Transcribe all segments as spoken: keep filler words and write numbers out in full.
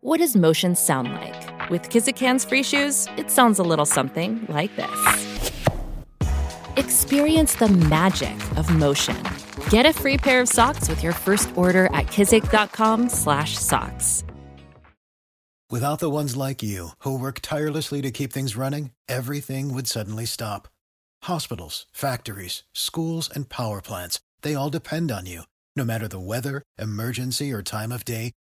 What does motion sound like? With Kizikans free shoes, it sounds a little something like this. Experience the magic of motion. Get a free pair of socks with your first order at kizik dot com slash socks. Without the ones like you, who work tirelessly to keep things running, everything would suddenly stop. Hospitals, factories, schools, and power plants, they all depend on you. No matter the weather, emergency, or time of day,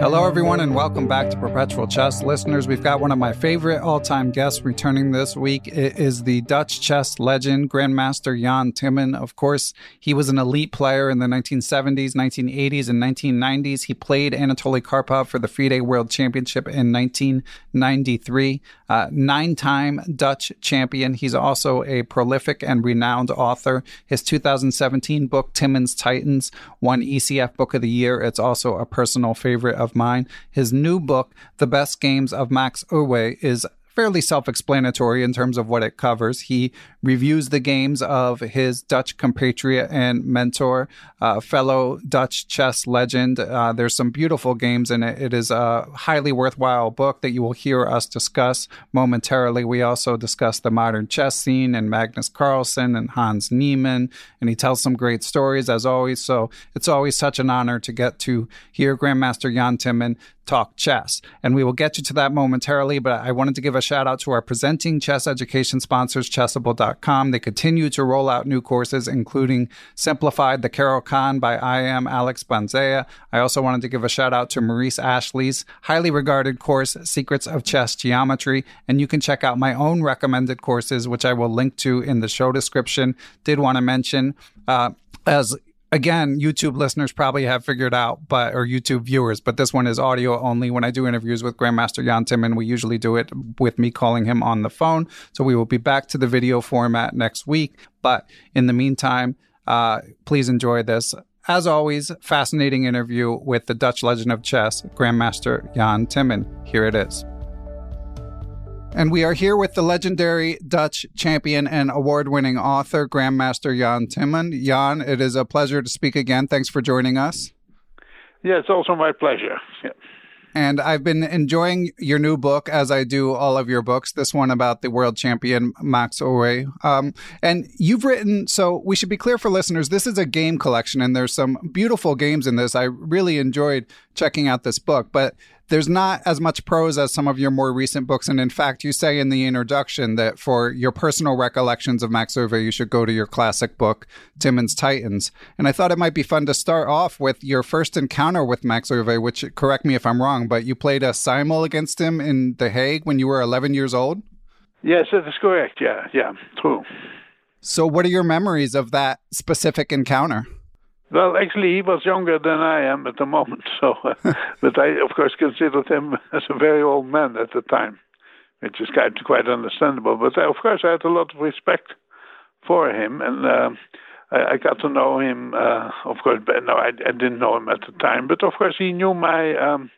Hello, everyone, and welcome back to Perpetual Chess. Listeners, we've got one of my favorite all-time guests returning this week. It is the Dutch chess legend, Grandmaster Jan Timman. Of course, he was an elite player in the nineteen seventies, nineteen eighties, and nineteen nineties. He played Anatoly Karpov for the FIDE World Championship in nineteen ninety-three. Uh, nine-time Dutch champion. He's also a prolific and renowned author. His two thousand seventeen book, Timman's Titans, won E C F Book of the Year. It's also a personal favorite of mine. His new book, The Best Games of Max Euwe, is fairly self-explanatory in terms of what it covers. He reviews the games of his Dutch compatriot and mentor, uh, fellow Dutch chess legend. Uh, there's some beautiful games in it. It is a highly worthwhile book that you will hear us discuss momentarily. We also discuss the modern chess scene and Magnus Carlsen and Hans Niemann, and he tells some great stories as always. So it's always such an honor to get to hear Grandmaster Jan Timman talk chess. And we will get you to that momentarily, but I wanted to give a shout out to our presenting chess education sponsors, chessable dot com. They continue to roll out new courses, including Simplified, the Carol Khan by I M Alex Banzea. I also wanted to give a shout out to Maurice Ashley's highly regarded course, Secrets of Chess Geometry. And you can check out my own recommended courses, which I will link to in the show description. Did want to mention, uh, as Again, YouTube listeners probably have figured out, but or YouTube viewers, but this one is audio only. When I do interviews with Grandmaster Jan Timman, we usually do it with me calling him on the phone. So we will be back to the video format next week. But in the meantime, uh, please enjoy this. As always, fascinating interview with the Dutch legend of chess, Grandmaster Jan Timman. Here it is. And we are here with the legendary Dutch champion and award-winning author, Grandmaster Jan Timman. Jan, it is a pleasure to speak again. Thanks for joining us. Yeah, it's also my pleasure. Yeah. And I've been enjoying your new book, as I do all of your books, this one about the world champion, Max Euwe. Um, and you've written, so we should be clear for listeners, this is a game collection, and there's some beautiful games in this. I really enjoyed checking out this book, but there's not as much prose as some of your more recent books. And in fact, you say in the introduction that for your personal recollections of Max Euwe, you should go to your classic book, Timman's Titans. And I thought it might be fun to start off with your first encounter with Max Euwe, which, correct me if I'm wrong, but you played a simul against him in The Hague when you were eleven years old? Yes, that is correct. Yeah, yeah, true. So what are your memories of that specific encounter? Well, actually, he was younger than I am at the moment, so uh, but I, of course, considered him as a very old man at the time, which is quite, quite understandable. But, I, of course, I had a lot of respect for him, and uh, I, I got to know him, uh, of course, but no, I, I didn't know him at the time. But, of course, he knew my um,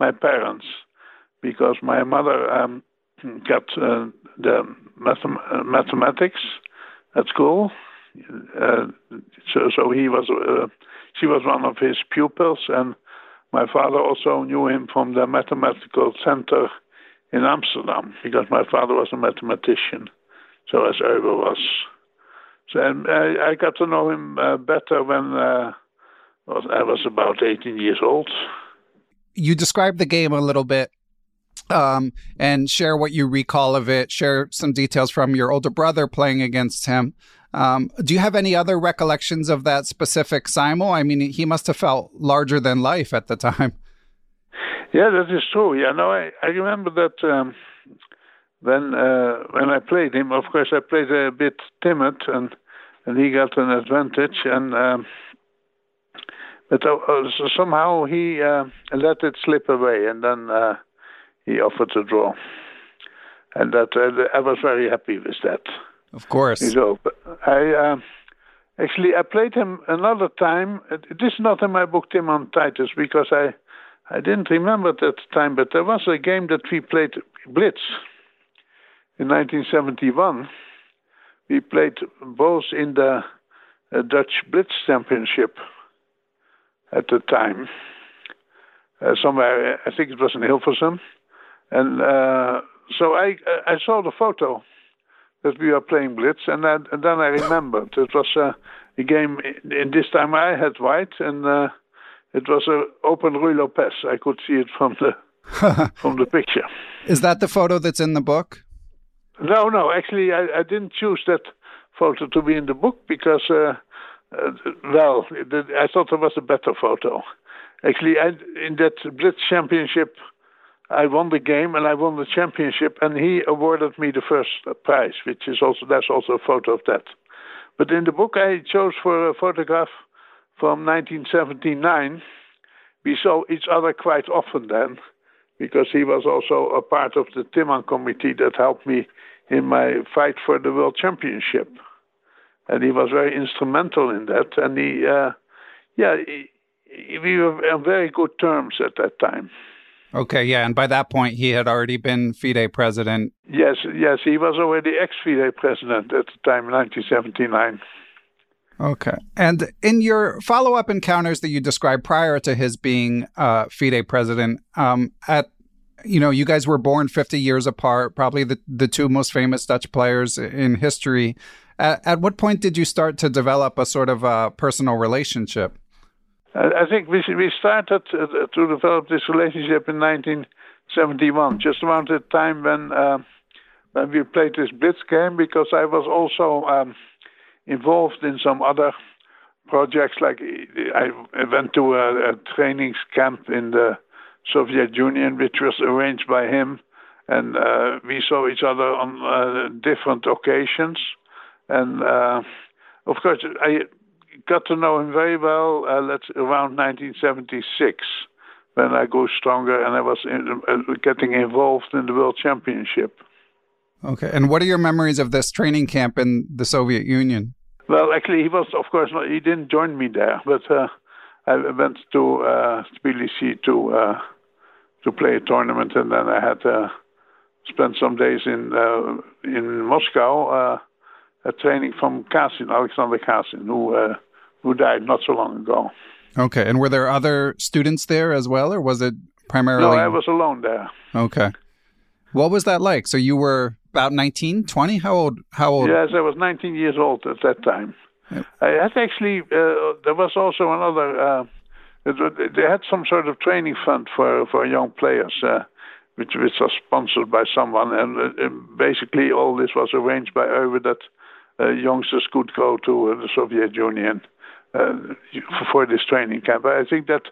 my parents, because my mother um, got uh, the mathem- mathematics at school. Uh, so, so he was. Uh, she was one of his pupils, and my father also knew him from the mathematical center in Amsterdam, because my father was a mathematician, so as Euwe was. So and I, I got to know him uh, better when uh, I was about eighteen years old. You described the game a little bit. Um, and share what you recall of it, share some details from your older brother playing against him. Um, do you have any other recollections of that specific simul? I mean, he must have felt larger than life at the time. Yeah, that is true. Yeah, no, I, I remember that um, then uh, when I played him, of course, I played a bit timid, and, and he got an advantage. And um, but uh, so somehow he uh, let it slip away, and then uh, he offered to draw. And that uh, I was very happy with that. Of course. You know, I uh, actually I played him another time. It is not in my book Timman's Titans because I I didn't remember at the time. But there was a game that we played blitz in nineteen seventy-one. We played both in the uh, Dutch Blitz Championship at the time. Uh, somewhere I think it was in Hilversum, and. Uh, So I I saw the photo that we were playing blitz, and, I, and then I remembered it was uh, a game. In, in this time I had white, and uh, it was an open Ruy Lopez. I could see it from the from the picture. Is that the photo that's in the book? No, no. Actually, I, I didn't choose that photo to be in the book because, uh, uh, well, I thought there was a better photo. Actually, I, in that blitz championship. I won the game and I won the championship, and he awarded me the first prize, which is also that's also a photo of that. But in the book, I chose for a photograph from nineteen seventy-nine. We saw each other quite often then, because he was also a part of the Timman committee that helped me in my fight for the world championship, and he was very instrumental in that. And he, uh, yeah, he, we were on very good terms at that time. Okay, yeah, and by that point, he had already been FIDE president. Yes, yes, he was already ex-FIDE president at the time, nineteen seventy-nine. Okay, and in your follow-up encounters that you described prior to his being uh, FIDE president, um, at you know, you guys were born fifty years apart, probably the, the two most famous Dutch players in history. At, at what point did you start to develop a sort of a personal relationship? I think we we started to develop this relationship in nineteen seventy-one, just around the time when uh, when we played this blitz game, because I was also um, involved in some other projects. Like I went to a, a training camp in the Soviet Union, which was arranged by him, and uh, we saw each other on uh, different occasions, and uh, of course I. got to know him very well uh, let's, around nineteen seventy-six, when I grew stronger and I was in, uh, getting involved in the World Championship. Okay, and what are your memories of this training camp in the Soviet Union? Well, actually, he was, of course, not, he didn't join me there, but uh, I went to uh, Tbilisi to uh, to play a tournament, and then I had uh, spent some days in uh, in Moscow, uh, a training from Karsin, Alexander Karsin, who uh, who died not so long ago. Okay, and were there other students there as well, or was it primarily... No, I was alone there. Okay. What was that like? So you were about nineteen, twenty? How old? How old? Yes, I was nineteen years old at that time. Yep. I had actually, uh, there was also another, uh, it, they had some sort of training fund for, for young players, uh, which, which was sponsored by someone, and uh, basically all this was arranged by Euwe that Uh, youngsters could go to uh, the Soviet Union uh, for this training camp. I think that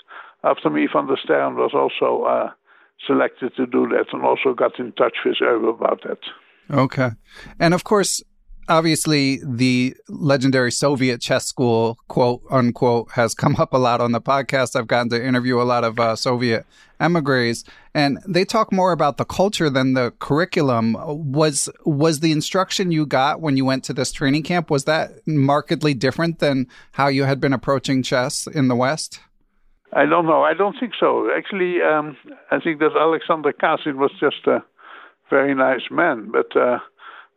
after me, Van der Stern was also uh, selected to do that, and also got in touch with Euwe about that. Okay. And of course, obviously, the legendary Soviet chess school, quote unquote, has come up a lot on the podcast. I've gotten to interview a lot of uh, Soviet emigres, and they talk more about the culture than the curriculum. Was was the instruction you got when you went to this training camp, was that markedly different than how you had been approaching chess in the West? I don't know. I don't think so. Actually, um, I think that Alexander Karsin was just a very nice man, but... Uh,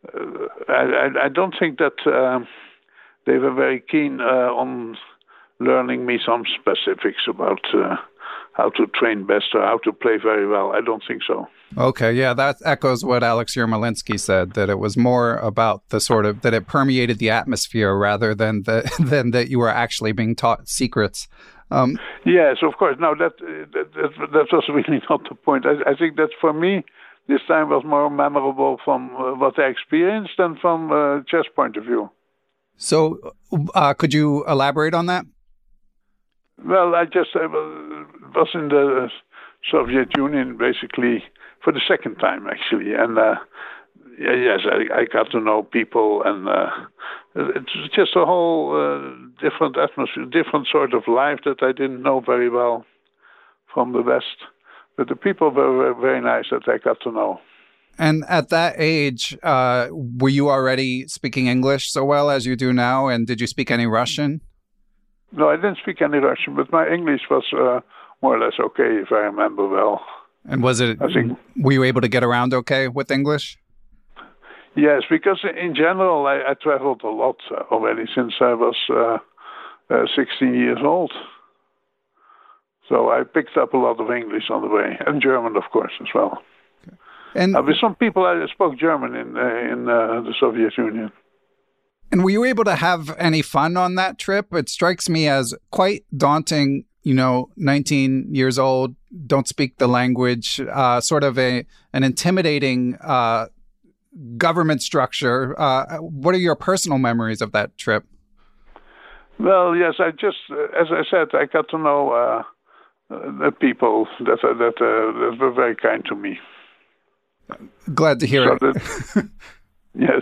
Uh, I, I don't think that uh, they were very keen uh, on learning me some specifics about uh, how to train best or how to play very well. I don't think so. Okay, yeah, that echoes what Alex Yermolinsky said, that it was more about the sort of, that it permeated the atmosphere rather than, the, than that you were actually being taught secrets. Um, yes, of course. No, that, that, that was really not the point. I, I think that for me, this time was more memorable from uh, what I experienced than from a uh, chess point of view. So uh, could you elaborate on that? Well, I just I was in the Soviet Union basically for the second time, actually. And uh, yes, I, I got to know people, and uh, it's just a whole uh, different atmosphere, different sort of life that I didn't know very well from the West. But the people were very nice that I got to know. And at that age, uh, were you already speaking English so well as you do now? And did you speak any Russian? No, I didn't speak any Russian, but my English was uh, more or less okay, if I remember well. And was it, I think, were you able to get around okay with English? Yes, because in general, I, I traveled a lot already since I was uh, uh, sixteen years old. So I picked up a lot of English on the way, and German, of course, as well. And uh, with some people, I spoke German in uh, in uh, the Soviet Union. And were you able to have any fun on that trip? It strikes me as quite daunting, you know, nineteen years old, don't speak the language, uh, sort of a an intimidating uh, government structure. Uh, what are your personal memories of that trip? Well, yes, I just, as I said, I got to know uh, the people that, that, uh, that were very kind to me. Glad to hear so it. That, yes.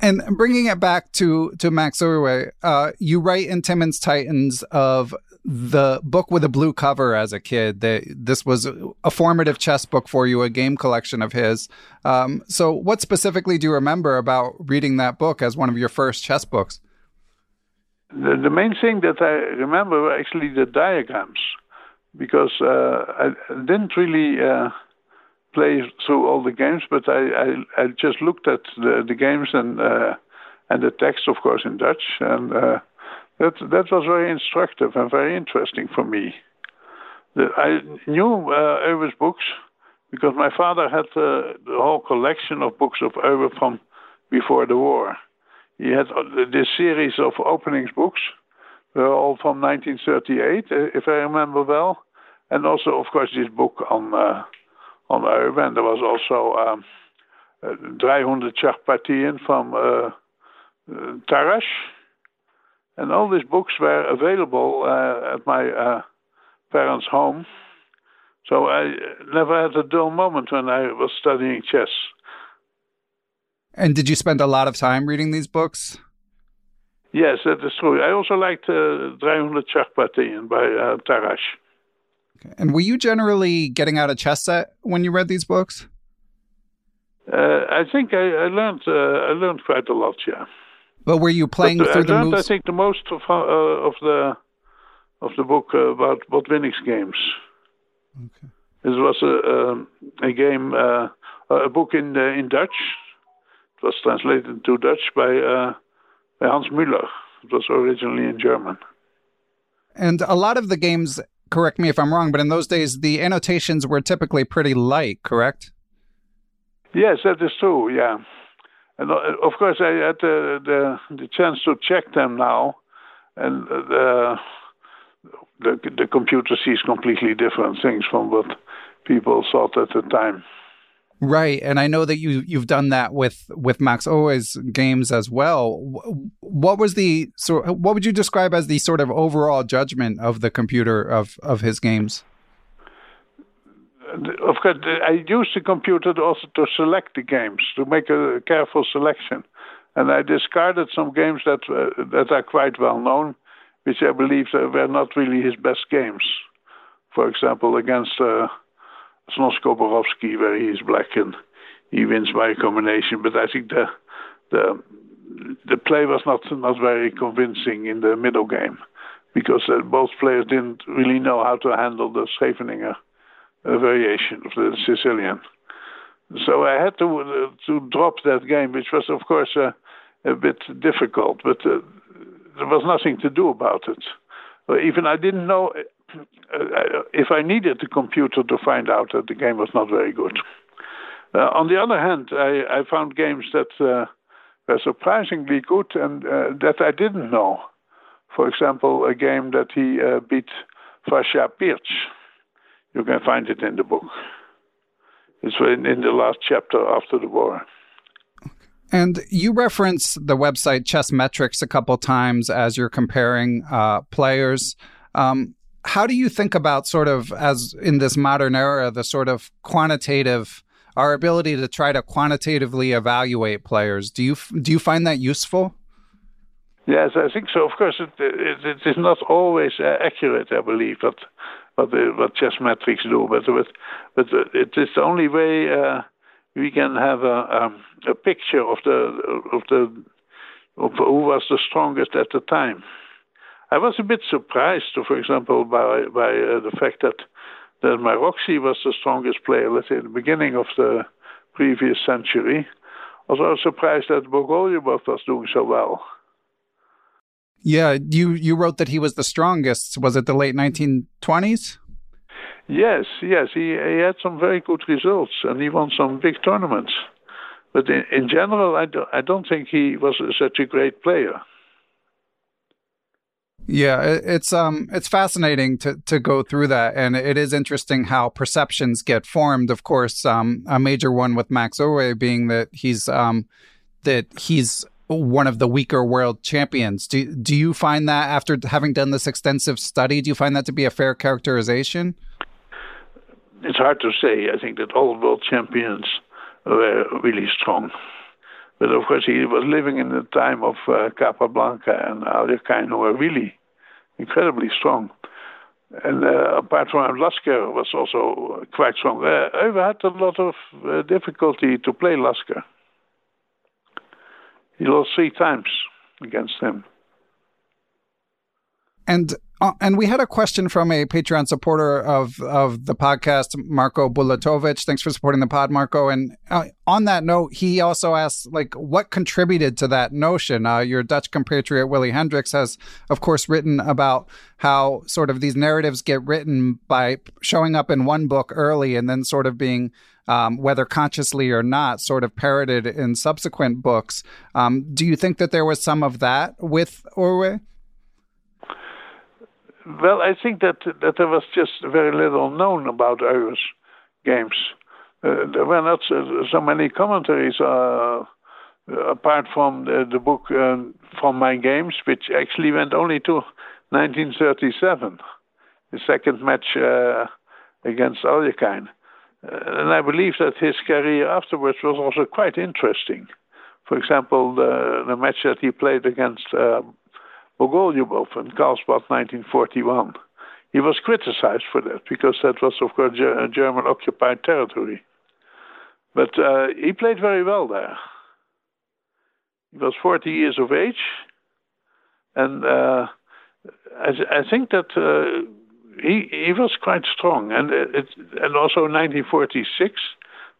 And bringing it back to, to Max Euwe, uh, you write in Timman's Titans of the book with a blue cover as a kid. That this was a formative chess book for you, a game collection of his. Um, so what specifically do you remember about reading that book as one of your first chess books? The, the main thing that I remember were actually the diagrams, because uh, I didn't really... Uh, play through all the games, but I, I, I just looked at the, the games and uh, and the text, of course, in Dutch, and uh, that that was very instructive and very interesting for me. The, I knew uh, Euwe's books because my father had uh, the whole collection of books of Euwe from before the war. He had this series of openings books, they were all from nineteen thirty-eight, if I remember well, and also, of course, this book on... Uh, on Euwe, and there was also um, uh, three hundred Schachpartien from uh, uh, Tarrasch. And all these books were available uh, at my uh, parents' home. So I never had a dull moment when I was studying chess. And did you spend a lot of time reading these books? Yes, that is true. I also liked uh, three hundred Schachpartien by uh, Tarrasch. And were you generally getting out a chess set when you read these books? Uh, I think I, I learned uh, I learned quite a lot, yeah. But were you playing but through I the learned, moves? I think the most of, uh, of the of the book about Botvinnik's games. Okay. This was a a, a game uh, a book in uh, in Dutch. It was translated into Dutch by uh, by Hans Müller. It was originally in German. And a lot of the games. Correct me if I'm wrong, but in those days, the annotations were typically pretty light, correct? Yes, that is true, yeah. And of course, I had the, the, the chance to check them now, and the, the, the computer sees completely different things from what people thought at the time. Right, and I know that you, you've done that with, with Max Euwe's games as well. What was the so? What would you describe as the sort of overall judgment of the computer of, of his games? Of course, I used the computer also to select the games, to make a careful selection. And I discarded some games that, uh, that are quite well known, which I believe were not really his best games. For example, against... Uh, Snoskoborovsky, where he is black and he wins by combination. But I think the the the play was not not very convincing in the middle game because uh, both players didn't really know how to handle the Scheveninger uh, variation of the Sicilian. So I had to uh, to drop that game, which was of course uh, a bit difficult, but uh, there was nothing to do about it. Even I didn't know. If I needed the computer to find out that the game was not very good. Uh, on the other hand, I, I found games that uh, were surprisingly good and uh, that I didn't know. For example, a game that he uh, beat Vasya Pirch. You can find it in the book. It's in, in the last chapter after the war. And you reference the website Chess Metrics a couple times as you're comparing uh, players. Um, how do you think about sort of, as in this modern era, the sort of quantitative, our ability to try to quantitatively evaluate players? Do you do you find that useful? Yes, I think so. Of course, it, it, it is not always uh, accurate, I believe, what what, uh, what chess metrics do, but but, but uh, it is the only way uh, we can have a, um, a picture of the of the of who was the strongest at the time. I was a bit surprised, for example, by by uh, the fact that that Marozzi was the strongest player, let's say, at the beginning of the previous century. I was also surprised that Bogolyubov was doing so well. Yeah, you, you wrote that he was the strongest. Was it the late nineteen twenties? Yes, yes. He, he had some very good results, and he won some big tournaments. But in, in general, I, do, I don't think he was such a great player. Yeah, it, it's um, it's fascinating to, to go through that, and it is interesting how perceptions get formed. Of course, um, a major one with Max Euwe being that he's um, that he's one of the weaker world champions. Do do you find that, after having done this extensive study, do you find that to be a fair characterization? It's hard to say. I think that all world champions were really strong. But of course, he was living in the time of uh, Capablanca and Alekhine, who were really incredibly strong. And uh, apart from him, Lasker was also quite strong. Uh, Euwe had a lot of uh, difficulty to play Lasker. He lost three times against him. And uh, and we had a question from a Patreon supporter of, of the podcast, Marco Bulatovic. Thanks for supporting the pod, Marco. And uh, on that note, he also asked, like, what contributed to that notion? Uh, your Dutch compatriot, Willy Hendricks, has, of course, written about how sort of these narratives get written by showing up in one book early and then sort of being, Um, whether consciously or not, sort of parroted in subsequent books. Um, do you think that there was some of that with Euwe? Well, I think that that there was just very little known about Euwe's games. Uh, there were not so, so many commentaries, uh, apart from the, the book uh, From My Games, which actually went only to nineteen thirty-seven, the second match uh, against Alekhine. Uh, and I believe that his career afterwards was also quite interesting. For example, the, the match that he played against uh, Bogolyubov in Karlsbad nineteen forty-one. He was criticized for that because that was, of course, G- German-occupied territory. But uh, he played very well there. He was forty years of age. And uh, I, th- I think that... Uh, He he was quite strong, and it, and also nineteen forty-six,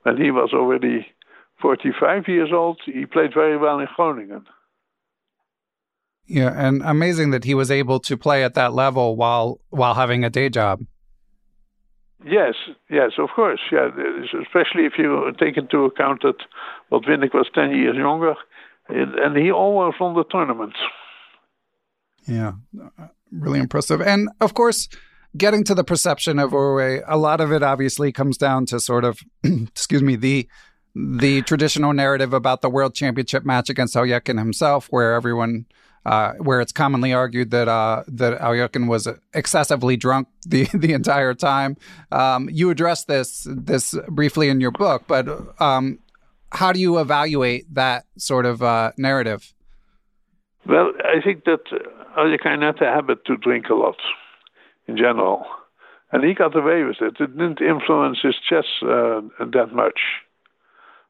when he was already forty-five years old, he played very well in Groningen. Yeah, and amazing that he was able to play at that level while while having a day job. Yes, yes, of course, yeah. Especially if you take into account that Botvinnik was ten years younger, and he almost won the tournament. Yeah, really impressive, and of course, getting to the perception of Euwe, a lot of it obviously comes down to sort of, excuse me, the the traditional narrative about the World Championship match against Alekhine himself, where everyone, uh, where it's commonly argued that uh, that Alekhine was excessively drunk the the entire time. Um, you address this this briefly in your book, but um, how do you evaluate that sort of uh, narrative? Well, I think that Alekhine had a habit to drink a lot. In general. And he got away with it. It didn't influence his chess uh, that much.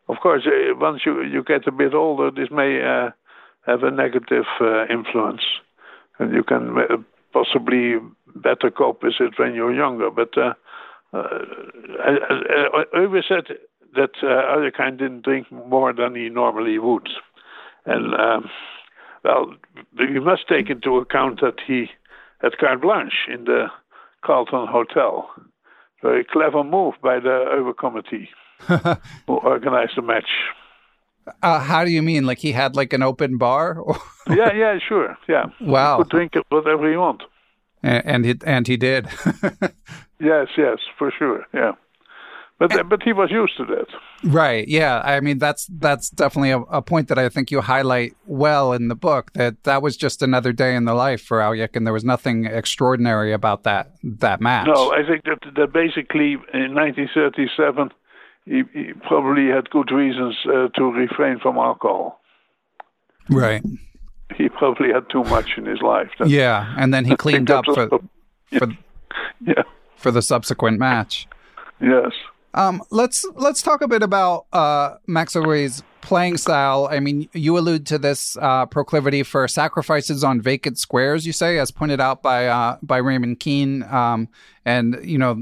Of course, once you, you get a bit older, this may uh, have a negative uh, influence. And you can possibly better cope with it when you're younger. But uh, uh, I, I, I always said that uh, Alekhine didn't drink more than he normally would. And, um, well, you must take into account that he at carte blanche in the Carlton Hotel. Very clever move by the Euwe committee who organized the match. Uh, how do you mean? Like he had like an open bar? yeah, yeah, sure. Yeah. Wow. He could drink whatever he want. And, and, he, and he did. yes, yes, for sure. Yeah. But and, but he was used to that. Right, yeah. I mean, that's that's definitely a, a point that I think you highlight well in the book, that that was just another day in the life for Alek, and there was nothing extraordinary about that, that match. No, I think that, that basically in nineteen thirty-seven, he, he probably had good reasons uh, to refrain from alcohol. Right. He probably had too much in his life. That's, yeah, and then he cleaned up for, for, yeah. Yeah. for the subsequent match. Yes. Um, let's let's talk a bit about uh, Max Euwe's playing style. I mean, you allude to this uh, proclivity for sacrifices on vacant squares, you say, as pointed out by uh, by Raymond Keene, um, and you know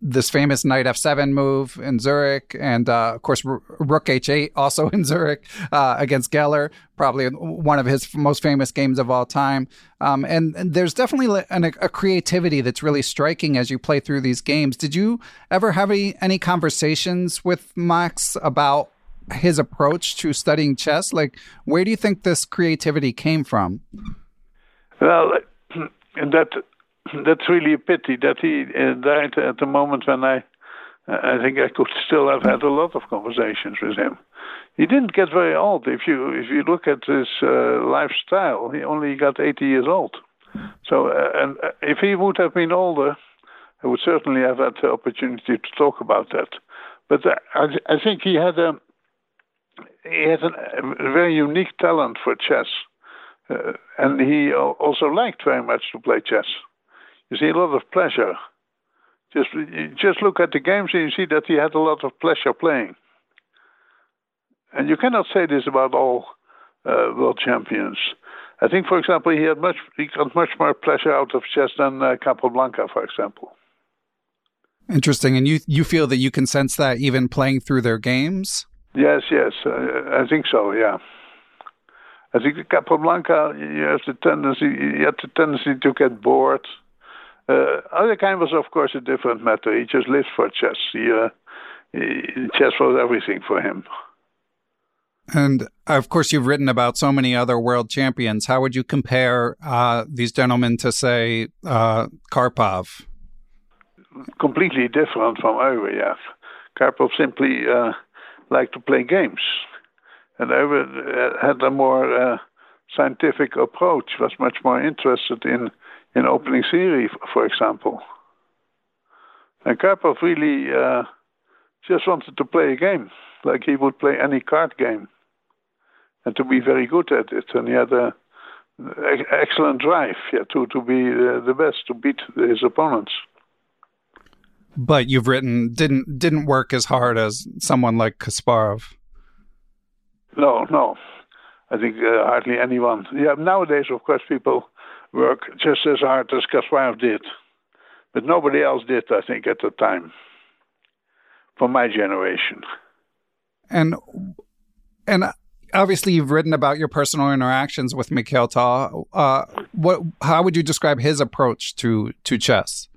this famous knight f seven move in Zurich, and uh, of course r- rook h eight also in Zurich uh, against Geller, probably one of his most famous games of all time. Um, and, and there's definitely an, a creativity that's really striking as you play through these games. Did you ever have any, any conversations with Max about his approach to studying chess? Like, where do you think this creativity came from? Well, that that's really a pity that he died at the moment when I I think I could still have had a lot of conversations with him. He didn't get very old. If you if you look at his uh, lifestyle, he only got eighty years old. So, uh, and if he would have been older, I would certainly have had the opportunity to talk about that. But uh, I I think he had a He has a very unique talent for chess, uh, and he also liked very much to play chess. You see a lot of pleasure. Just just look at the games and you see that he had a lot of pleasure playing. And you cannot say this about all uh, world champions. I think, for example, he had much he got much more pleasure out of chess than uh, Capablanca, for example. Interesting. And you you feel that you can sense that even playing through their games? Yes, yes, uh, I think so. Yeah, I think Capablanca, you have the tendency, you had the tendency to get bored. Uh, Alekhine was, of course, a different matter. He just lived for chess. He, uh, he, chess was everything for him. And of course, you've written about so many other world champions. How would you compare uh, these gentlemen to, say, uh, Karpov? Completely different from Euwe. Yeah, Karpov simply. Uh, like to play games. And Euwe had a more uh, scientific approach, was much more interested in, in opening theory, for example. And Karpov really uh, just wanted to play a game, like he would play any card game, and to be very good at it. And he had an excellent drive yeah, to, to be uh, the best, to beat his opponents. But you've written didn't didn't work as hard as someone like Kasparov. No, no, I think uh, hardly anyone. Yeah, nowadays, of course, people work just as hard as Kasparov did, but nobody else did. I think at the time, for my generation. And and obviously, you've written about your personal interactions with Mikhail Ta. Uh, what? How would you describe his approach to to chess?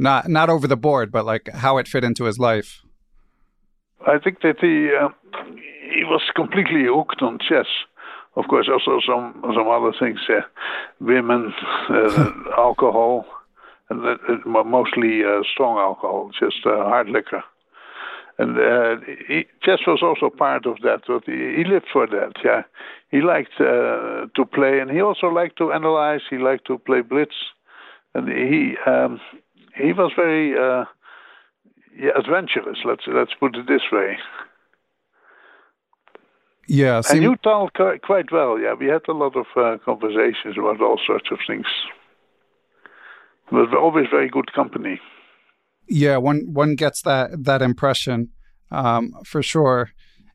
Not not over the board, but like how it fit into his life. I think that he uh, he was completely hooked on chess. Of course, also some some other things, uh, women, uh, alcohol, and uh, mostly uh, strong alcohol, just uh, hard liquor. And uh, he, chess was also part of that. But he, he lived for that. Yeah, he liked uh, to play, and he also liked to analyze. He liked to play blitz, and he. Um, He was very uh, yeah, adventurous. Let's let's put it this way. Yeah, seem- and you talked quite well. Yeah, we had a lot of uh, conversations about all sorts of things. It was always very good company. Yeah, one one gets that that impression um, for sure.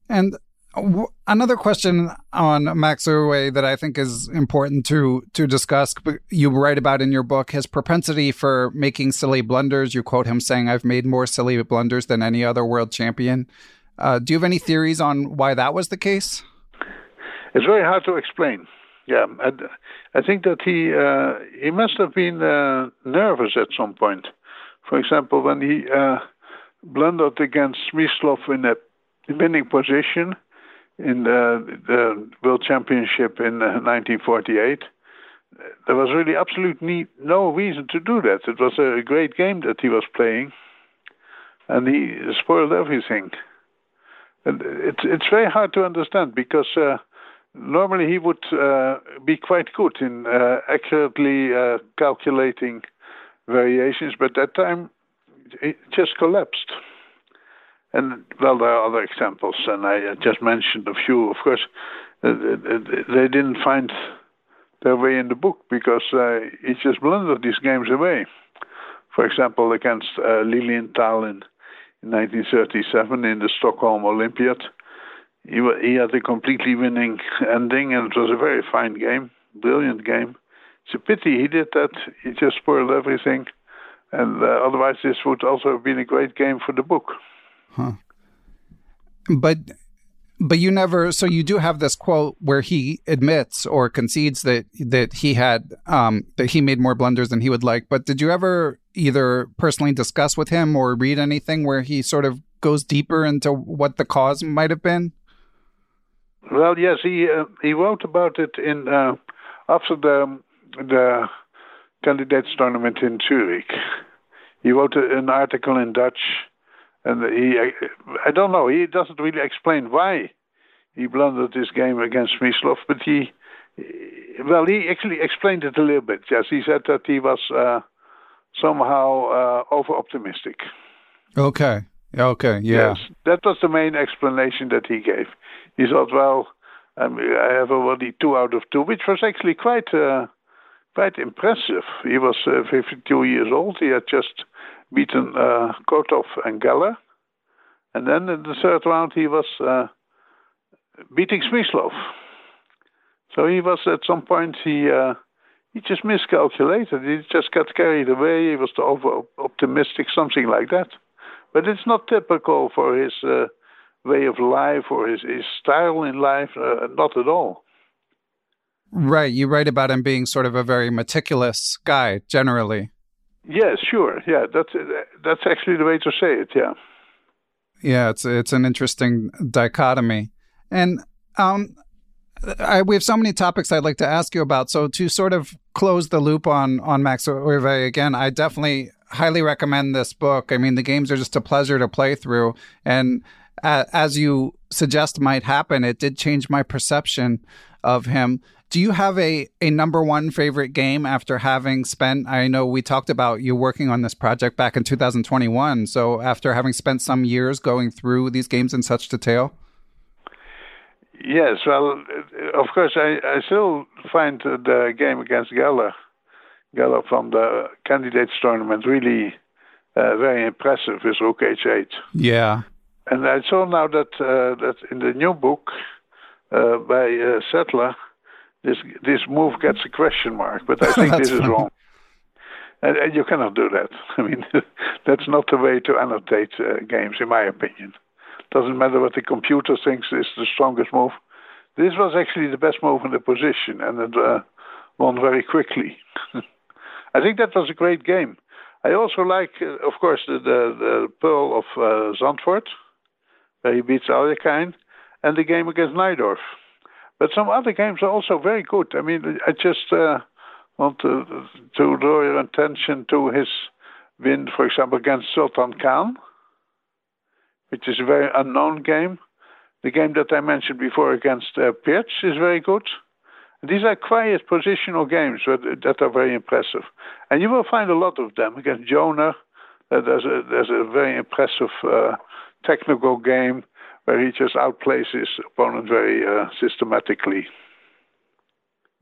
And w- another question on Max Euwe that I think is important to to discuss. You write about in your book his propensity for making silly blunders. You quote him saying, "I've made more silly blunders than any other world champion." Uh, do you have any theories on why that was the case? It's very hard to explain. Yeah, I, I think that he uh, he must have been uh, nervous at some point. For example, when he uh, blundered against Smyslov in a winning position in the, the World Championship in nineteen forty-eight, there was really absolutely no reason to do that. It was a great game that he was playing, and he spoiled everything. And it's it's very hard to understand, because uh, normally he would uh, be quite good in uh, accurately uh, calculating variations, but at that time it just collapsed. And, well, there are other examples, and I just mentioned a few. Of course, they didn't find their way in the book, because uh, he just blundered these games away. For example, against uh, Lilienthal in nineteen thirty-seven in the Stockholm Olympiad, he, he had a completely winning ending, and it was a very fine game, brilliant game. It's a pity he did that. He just spoiled everything, and uh, otherwise this would also have been a great game for the book. Huh. But but you never, so you do have this quote where he admits or concedes that that he had, um, that he made more blunders than he would like. But did you ever either personally discuss with him or read anything where he sort of goes deeper into what the cause might have been? Well, yes, he uh, he wrote about it in uh, after the the candidates tournament in Zurich. He wrote an article in Dutch. And he, I don't know, he doesn't really explain why he blundered this game against Smyslov, but he, well, he actually explained it a little bit. Yes, he said that he was uh, somehow uh, over-optimistic. Okay, okay, yeah. Yes, that was the main explanation that he gave. He thought, well, um, I have already two out of two, which was actually quite, uh, quite impressive. He was uh, fifty-two years old. He had just beaten uh, Kotov and Geller. And then in the third round, he was uh, beating Smyslov. So he was, at some point, he uh, he just miscalculated. He just got carried away. He was too over-optimistic, something like that. But it's not typical for his uh, way of life or his, his style in life, uh, not at all. Right. You write about him being sort of a very meticulous guy, generally. Yes, sure. Yeah, that's that's actually the way to say it. Yeah, yeah. It's it's an interesting dichotomy, and um, I, we have so many topics I'd like to ask you about. So to sort of close the loop on on Max Euwe again, I definitely highly recommend this book. I mean, the games are just a pleasure to play through, and uh, as you suggest might happen, it did change my perception of him. Do you have a, a number one favorite game after having spent, I know we talked about you working on this project back in two thousand twenty-one, so after having spent some years going through these games in such detail? Yes, well, of course, I, I still find the game against Geller, Geller from the candidates tournament really uh, very impressive with Rook H eight. Yeah. And I saw now that, uh, that in the new book uh, by uh, Settler, This this move gets a question mark, but I think this is funny. Wrong. And, and you cannot do that. I mean, that's not the way to annotate uh, games, in my opinion. Doesn't matter what the computer thinks is the strongest move. This was actually the best move in the position, and it uh, won very quickly. I think that was a great game. I also like, uh, of course, the, the, the Pearl of uh, Zandvoort, where he beats Alekhine, and the game against Nydorf. But some other games are also very good. I mean, I just uh, want to, to draw your attention to his win, for example, against Sultan Khan, which is a very unknown game. The game that I mentioned before against uh, Pirch is very good. These are quiet positional games that are very impressive. And you will find a lot of them. Against Jonah, uh, there's, a, there's a very impressive uh, technical game, where he just outplays his opponent very uh, systematically.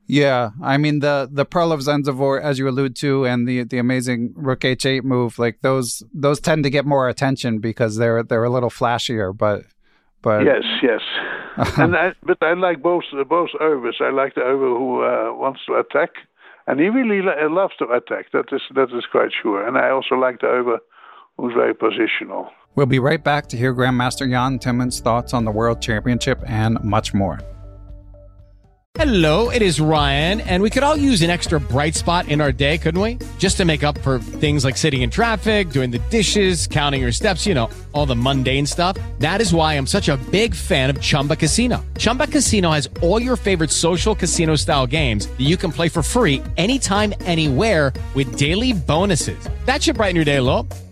Yeah, I mean, the the Pearl of Zanzibar, as you allude to, and the the amazing Rook H eight move, like those those tend to get more attention because they're they're a little flashier. But but yes, yes, and I, but I like both both Euwe. I like the Euwe who uh, wants to attack, and he really lo- loves to attack. That is that is quite sure. And I also like the Euwe who's very positional. We'll be right back to hear Grandmaster Jan Timman's thoughts on the World Championship and much more. Hello, it is Ryan, and we could all use an extra bright spot in our day, couldn't we? Just to make up for things like sitting in traffic, doing the dishes, counting your steps, you know, all the mundane stuff. That is why I'm such a big fan of Chumba Casino. Chumba Casino has all your favorite social casino-style games that you can play for free anytime, anywhere with daily bonuses. That should brighten your day a little.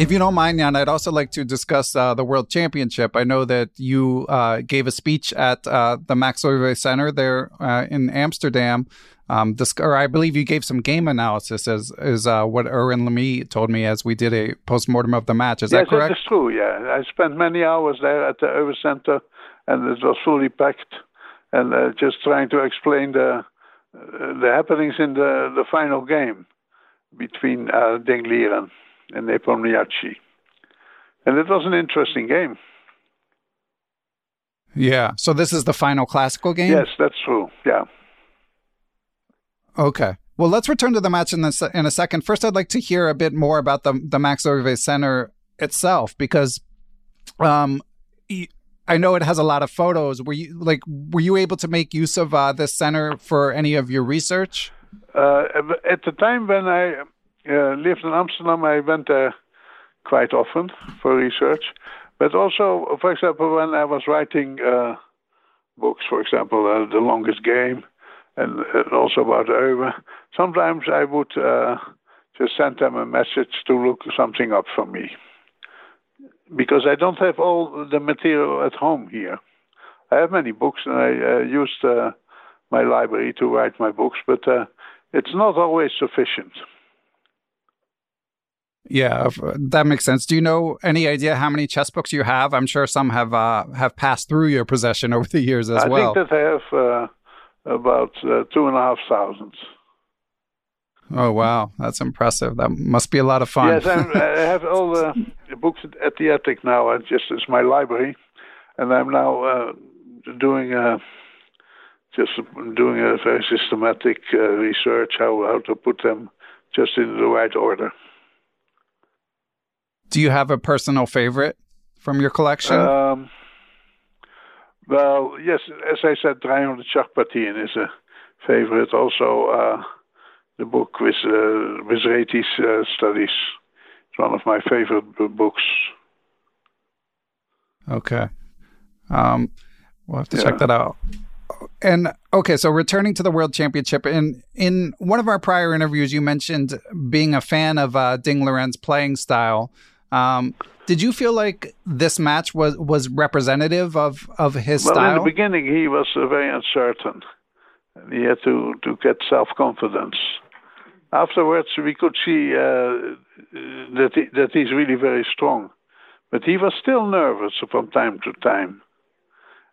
If you don't mind, Jan, I'd also like to discuss uh, the World Championship. I know that you uh, gave a speech at uh, the Max Euwe Center there uh, in Amsterdam. Um, this, or I believe you gave some game analysis, as is uh, what Erwin l'Ami told me as we did a postmortem of the match. Is yes, that correct? Yes, that is true, yeah. I spent many hours there at the Euwe Center, and it was fully packed, and uh, just trying to explain the, uh, the happenings in the, the final game between uh, Ding Liren and Nepomniachtchi. And it was an interesting game. Yeah. So this is the final classical game? Yes, that's true. Yeah. Okay. Well, let's return to the match in, the, in a second. First, I'd like to hear a bit more about the, the Max Euwe Center itself, because um, I know it has a lot of photos. Were you like were you able to make use of uh, this center for any of your research? Uh, at the time when I... Uh, lived in Amsterdam, I went there quite often for research. But also, for example, when I was writing uh, books, for example, uh, The Longest Game, and uh, also about Euwe, sometimes I would uh, just send them a message to look something up for me. Because I don't have all the material at home here. I have many books, and I uh, used uh, my library to write my books, but uh, it's not always sufficient. Yeah, that makes sense. Do you know any idea how many chess books you have? I'm sure some have uh, have passed through your possession over the years as I well. I think that I have uh, about uh, two and a half thousand. Oh, wow. That's impressive. That must be a lot of fun. Yes, I'm, I have all the books at the attic now. It's just it's my library. And I'm now uh, doing a, just doing a very systematic uh, research how, how to put them just in the right order. Do you have a personal favorite from your collection? Um, well, yes, as I said, three hundred Charpatien is a favorite. Also, uh, the book with uh, with Reti's uh, studies. It's one of my favorite b- books. Okay. Um, we'll have to yeah. check that out. And okay, so returning to the World Championship, in in one of our prior interviews, you mentioned being a fan of uh, Ding Liren's playing style. Um, did you feel like this match was, was representative of, of his well, style? Well, in the beginning, he was uh, very uncertain. He had to, to get self-confidence. Afterwards, we could see uh, that, he, that he's really very strong. But he was still nervous from time to time.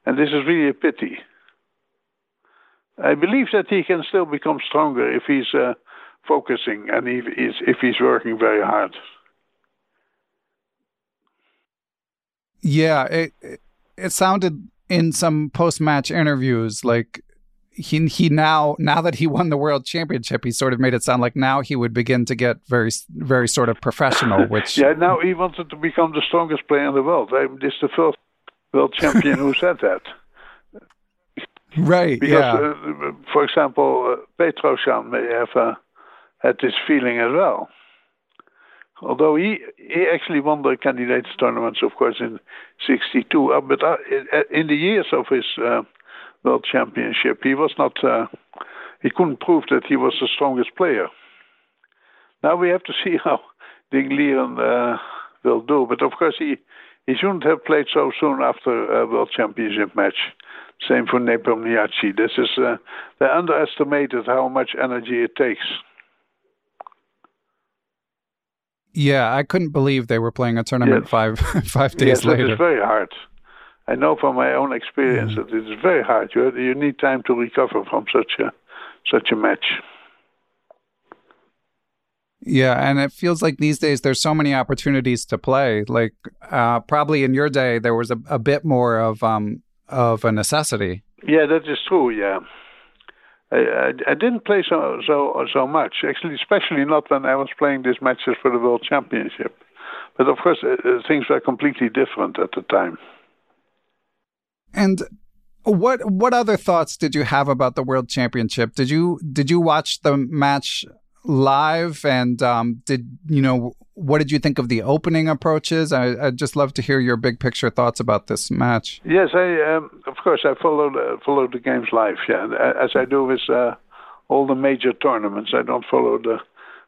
And this is really a pity. I believe that he can still become stronger if he's uh, focusing and if he's, if he's working very hard. Yeah, it it sounded in some post-match interviews like he he now now that he won the World Championship, he sort of made it sound like now he would begin to get very very sort of professional. Which yeah, now he wanted to become the strongest player in the world. I, this is the first world champion who said that. Right. Because, yeah. uh, for example, uh, Petrosyan may have uh, had this feeling as well. Although he, he actually won the candidates tournaments, of course, in sixty-two. Uh, but uh, in the years of his uh, world championship, he was not. Uh, he couldn't prove that he was the strongest player. Now we have to see how Ding Liren uh, will do. But of course, he, he shouldn't have played so soon after a World Championship match. Same for Nepomniachtchi. This is uh, they underestimated how much energy it takes. Yeah, I couldn't believe they were playing a tournament yes. five five days yes, later. It is very hard. I know from my own experience mm. that it is very hard. You you need time to recover from such a such a match. Yeah, and it feels like these days there's so many opportunities to play. Like uh, probably in your day there was a, a bit more of um, of a necessity. Yeah, that is true. Yeah, I, I, I didn't play so so so much actually, especially not when I was playing these matches for the World Championship. But of course, uh, things were completely different at the time. And what what other thoughts did you have about the World Championship? Did you did you watch the match live, and um, did you know what did you think of the opening approaches? I, I'd just love to hear your big picture thoughts about this match. Yes, I um, of course I followed uh, followed the games live, yeah, as I do with uh, all the major tournaments. I don't follow the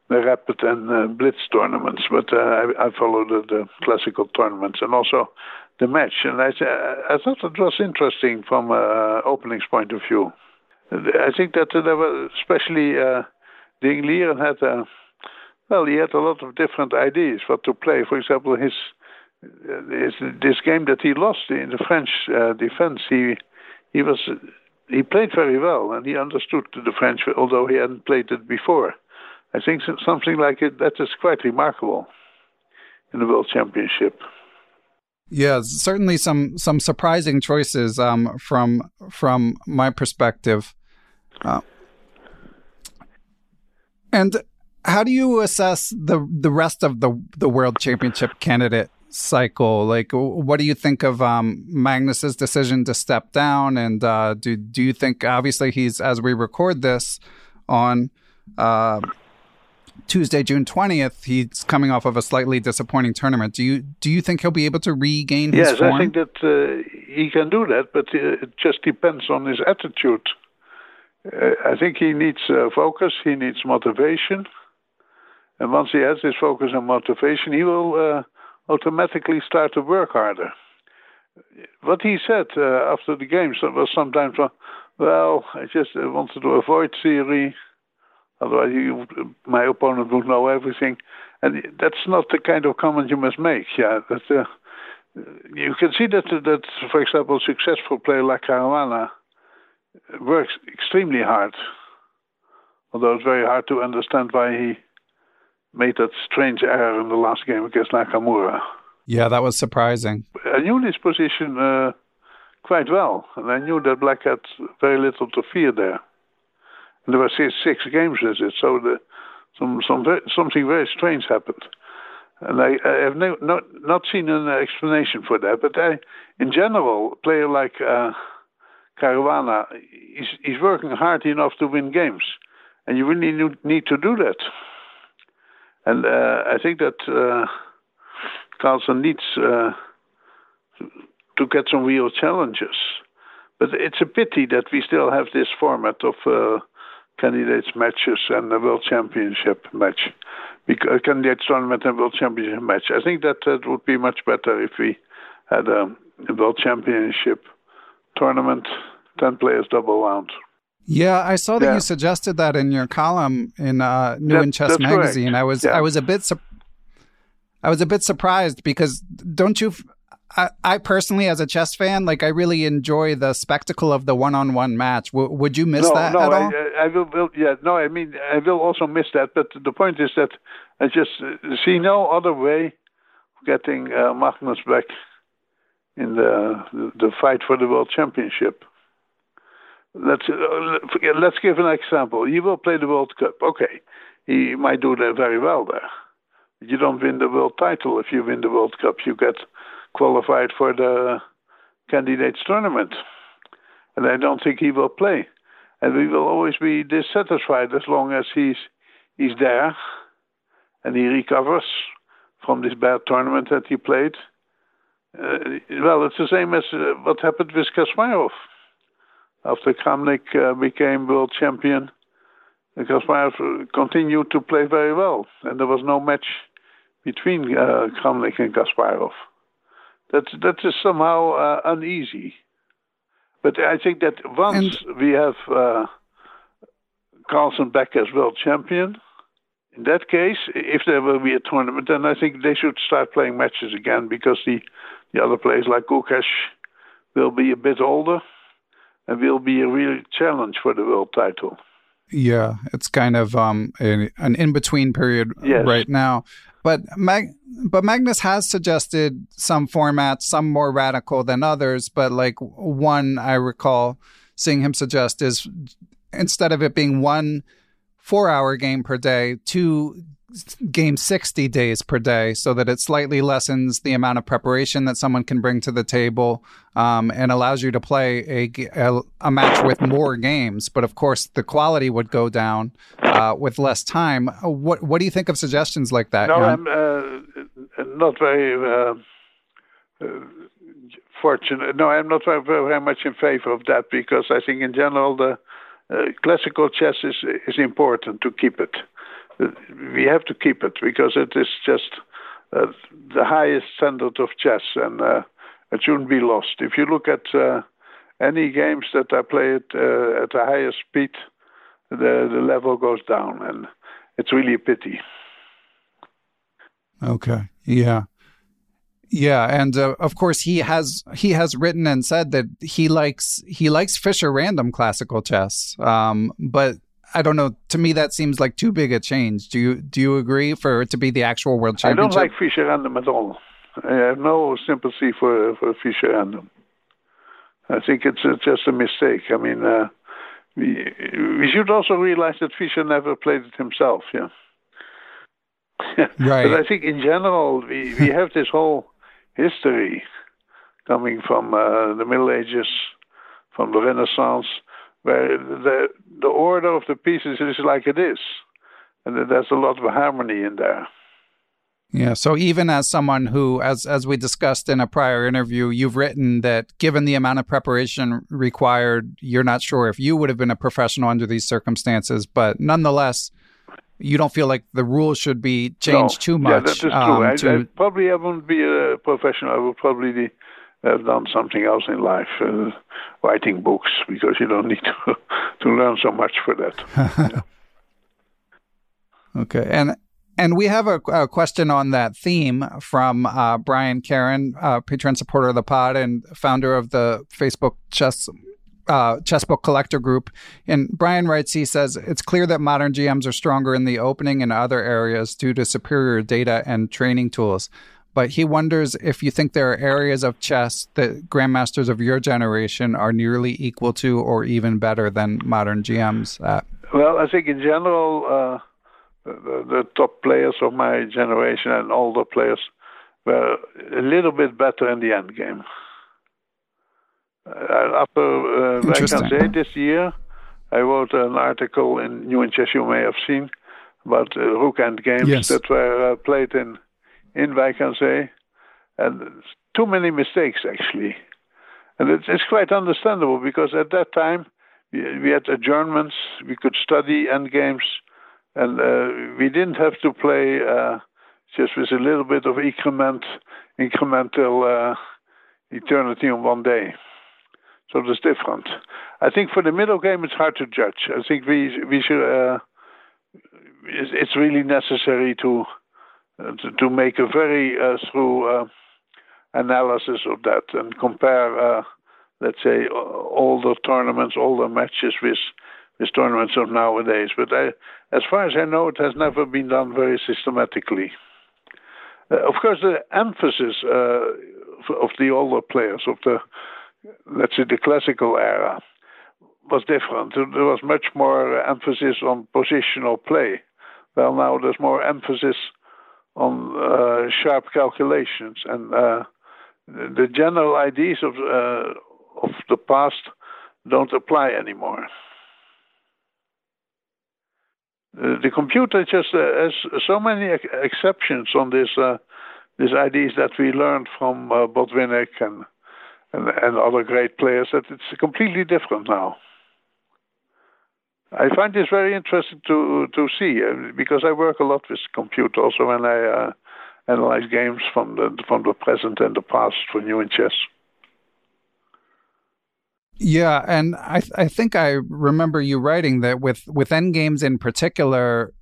the rapid and uh, blitz tournaments, but uh, I, I follow the, the classical tournaments and also the match. And I I thought it was interesting from uh, opening's point of view. I think that there were especially. Uh, Ding Liren had a, well, he had a lot of different ideas what to play. For example, his, his this game that he lost in the French uh, defense, he he was he played very well and he understood the French, although he hadn't played it before. I think something like it that is quite remarkable in the World Championship. Yeah, certainly some some surprising choices um, from from my perspective. Uh, And how do you assess the the rest of the, the World Championship candidate cycle? Like, what do you think of um, Magnus's decision to step down? And uh, do do you think, obviously, he's, as we record this on uh, Tuesday, June twentieth, he's coming off of a slightly disappointing tournament. Do you do you think he'll be able to regain yes, his form? Yes, I think that uh, he can do that, but it just depends on his attitude. I think he needs uh, focus, he needs motivation. And once he has this focus and motivation, he will uh, automatically start to work harder. What he said uh, after the games was sometimes, well, I just wanted to avoid theory, otherwise you, my opponent would know everything. And that's not the kind of comment you must make. Yeah, but, uh, you can see that, that, for example, successful player like Caruana works extremely hard, although it's very hard to understand why he made that strange error in the last game against Nakamura. Yeah, that was surprising. I knew this position uh, quite well, and I knew that Black had very little to fear there. And there were six, six games with it, so the, some, some very, something very strange happened. And I, I have no, not, not seen an explanation for that, but I, in general, a player like... Uh, Caruana, he's, he's working hard enough to win games. And you really need to do that. And uh, I think that uh, Carlsen needs uh, to get some real challenges. But it's a pity that we still have this format of uh, candidates matches and the World Championship match. Because, candidates tournament and World Championship match. I think that it would be much better if we had a, a World Championship tournament, ten players double round. Yeah, I saw that yeah. you suggested that in your column in uh, New that, In Chess magazine. Correct. I was yeah. I was a bit su- I was a bit surprised because don't you? F- I, I personally, as a chess fan, like I really enjoy the spectacle of the one-on-one match. W- would you miss no, that no, at all? I, I will, will. Yeah, no, I mean I will also miss that. But the point is that I just see no other way of getting uh, Magnus back in the, the the fight for the World Championship. Let's uh, let's give an example. You will play the World Cup. Okay, he might do that very well there. You don't win the world title if you win the World Cup. You get qualified for the candidates tournament. And I don't think he will play. And we will always be dissatisfied as long as he's he's there and he recovers from this bad tournament that he played. Uh, well, it's the same as uh, what happened with Kasparov. After Kramnik uh, became world champion, Kasparov continued to play very well, and there was no match between uh, Kramnik and Kasparov. That, that is somehow uh, uneasy. But I think that once and... we have uh, Carlsen back as world champion, in that case, if there will be a tournament, then I think they should start playing matches again, because the, the other players like Gukesh will be a bit older and will be a real challenge for the world title. Yeah, it's kind of um, an, an in-between period yes. right now. But Mag- but Magnus has suggested some formats, some more radical than others. But like one I recall seeing him suggest is, instead of it being one four-hour game per day, two game sixty days per day, so that it slightly lessens the amount of preparation that someone can bring to the table, um, and allows you to play a, a, a match with more games. But of course, the quality would go down uh, with less time. What What do you think of suggestions like that? No, Jan? I'm uh, not very uh, fortunate. No, I'm not very, very much in favor of that, because I think in general the Uh, classical chess is is important to keep it. Uh, we have to keep it because it is just uh, the highest standard of chess, and uh, it shouldn't be lost. If you look at uh, any games that are played uh, at a higher speed, the, the level goes down, and it's really a pity. Okay, yeah. Yeah, and uh, of course he has he has written and said that he likes he likes Fischer random classical chess. Um, but I don't know. To me, that seems like too big a change. Do you do you agree for it to be the actual world championship? I don't like Fischer random at all. I have no sympathy for for Fischer random. I think it's uh, just a mistake. I mean, uh, we we should also realize that Fischer never played it himself. Yeah. Right. But I think in general we we have this whole history coming from uh, the Middle Ages, from the Renaissance, where the the order of the pieces is like it is, and there's a lot of harmony in there. Yeah, so even as someone who, as as we discussed in a prior interview, you've written that given the amount of preparation required, you're not sure if you would have been a professional under these circumstances, but nonetheless, you don't feel like the rules should be changed no. too much. Yeah, that is true. Um, I, to... I probably I wouldn't be a professional. I would probably have done something else in life, uh, writing books, because you don't need to, to learn so much for that. yeah. Okay. And and we have a, a question on that theme from uh, Brian Karen, uh, patron supporter of the pod and founder of the Facebook Chess Uh, Chessbook Collector Group. And Brian writes, he says, it's clear that modern G Ms are stronger in the opening and other areas due to superior data and training tools. But he wonders if you think there are areas of chess that grandmasters of your generation are nearly equal to or even better than modern G Ms at. Well, I think in general, uh, the, the top players of my generation and older players were a little bit better in the end game. Uh, after uh, Vacanze this year, I wrote an article in New In Chess, you may have seen, about uh, Rook-end games yes. that were uh, played in in Vacanze, and too many mistakes actually, and it's, it's quite understandable, because at that time we, we had adjournments, we could study end games, and uh, we didn't have to play uh, just with a little bit of increment, incremental uh, eternity on one day. So that's different. I think for the middle game, it's hard to judge. I think we we should. Uh, it's really necessary to uh, to, to make a very uh, thorough uh, analysis of that and compare, uh, let's say, all the tournaments, all the matches with with tournaments of nowadays. But I, as far as I know, it has never been done very systematically. Uh, of course, the emphasis uh, of the older players of the let's say the classical era was different. There was much more emphasis on positional play. Well, now there's more emphasis on uh, sharp calculations, and uh, the general ideas of uh, of the past don't apply anymore. The, the computer just uh, has so many ex- exceptions on this uh, these ideas that we learned from uh, Botvinnik and. And, and other great players, that it's completely different now. I find this very interesting to to see, because I work a lot with computers also when I uh, analyze games from the from the present and the past for New In Chess. Yeah, and I th- I think I remember you writing that with with endgames in particular,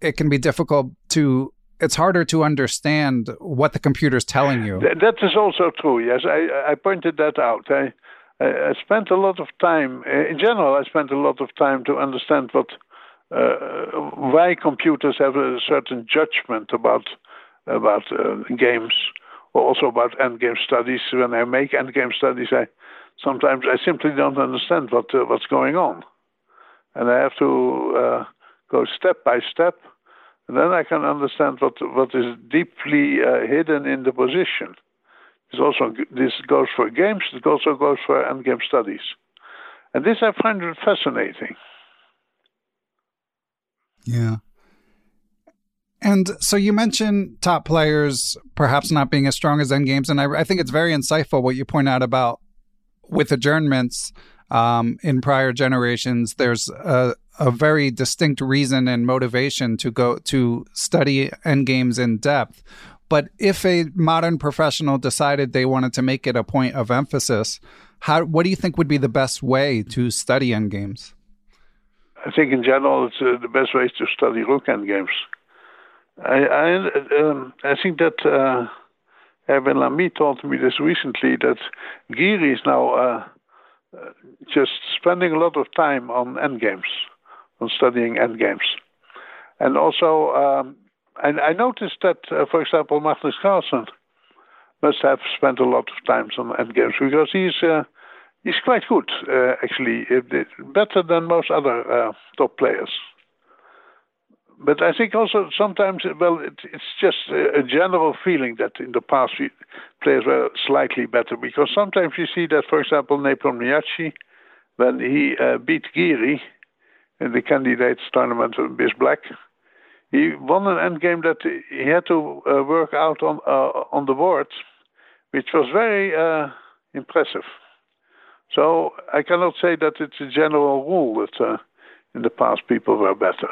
it can be difficult to. It's harder to understand what the computer's telling you. Th- that is also true. Yes, I I pointed that out. I I spent a lot of time in general. I spent a lot of time to understand what uh, why computers have a certain judgment about about uh, games, or also about endgame studies. When I make endgame studies, I. Sometimes I simply don't understand what uh, what's going on. And I have to uh, go step by step, and then I can understand what, what is deeply uh, hidden in the position. This also this goes for games, it also goes for endgame studies. And this I find fascinating. Yeah. And so you mentioned top players perhaps not being as strong as endgames, and I, I think it's very insightful what you point out about with adjournments um, in prior generations, there's a, a very distinct reason and motivation to go to study endgames in depth. But if a modern professional decided they wanted to make it a point of emphasis, how? What do you think would be the best way to study endgames? I think in general, it's, uh, the best way is to study rook endgames. I, I, um, I think that... Uh, Erwin l'Ami told me this recently, that Giri is now uh, uh, just spending a lot of time on endgames, on studying endgames. And also, um, I, I noticed that, uh, for example, Magnus Carlsen must have spent a lot of time on endgames, because he's, uh, he's quite good, uh, actually, better than most other uh, top players. But I think also sometimes, well, it, it's just a, a general feeling that in the past we, players were slightly better, because sometimes you see that, for example, Nepomniachtchi, when he uh, beat Giri in the candidates tournament in Bis Black, he won an endgame that he had to uh, work out on uh, on the board, which was very uh, impressive. So I cannot say that it's a general rule that uh, in the past people were better.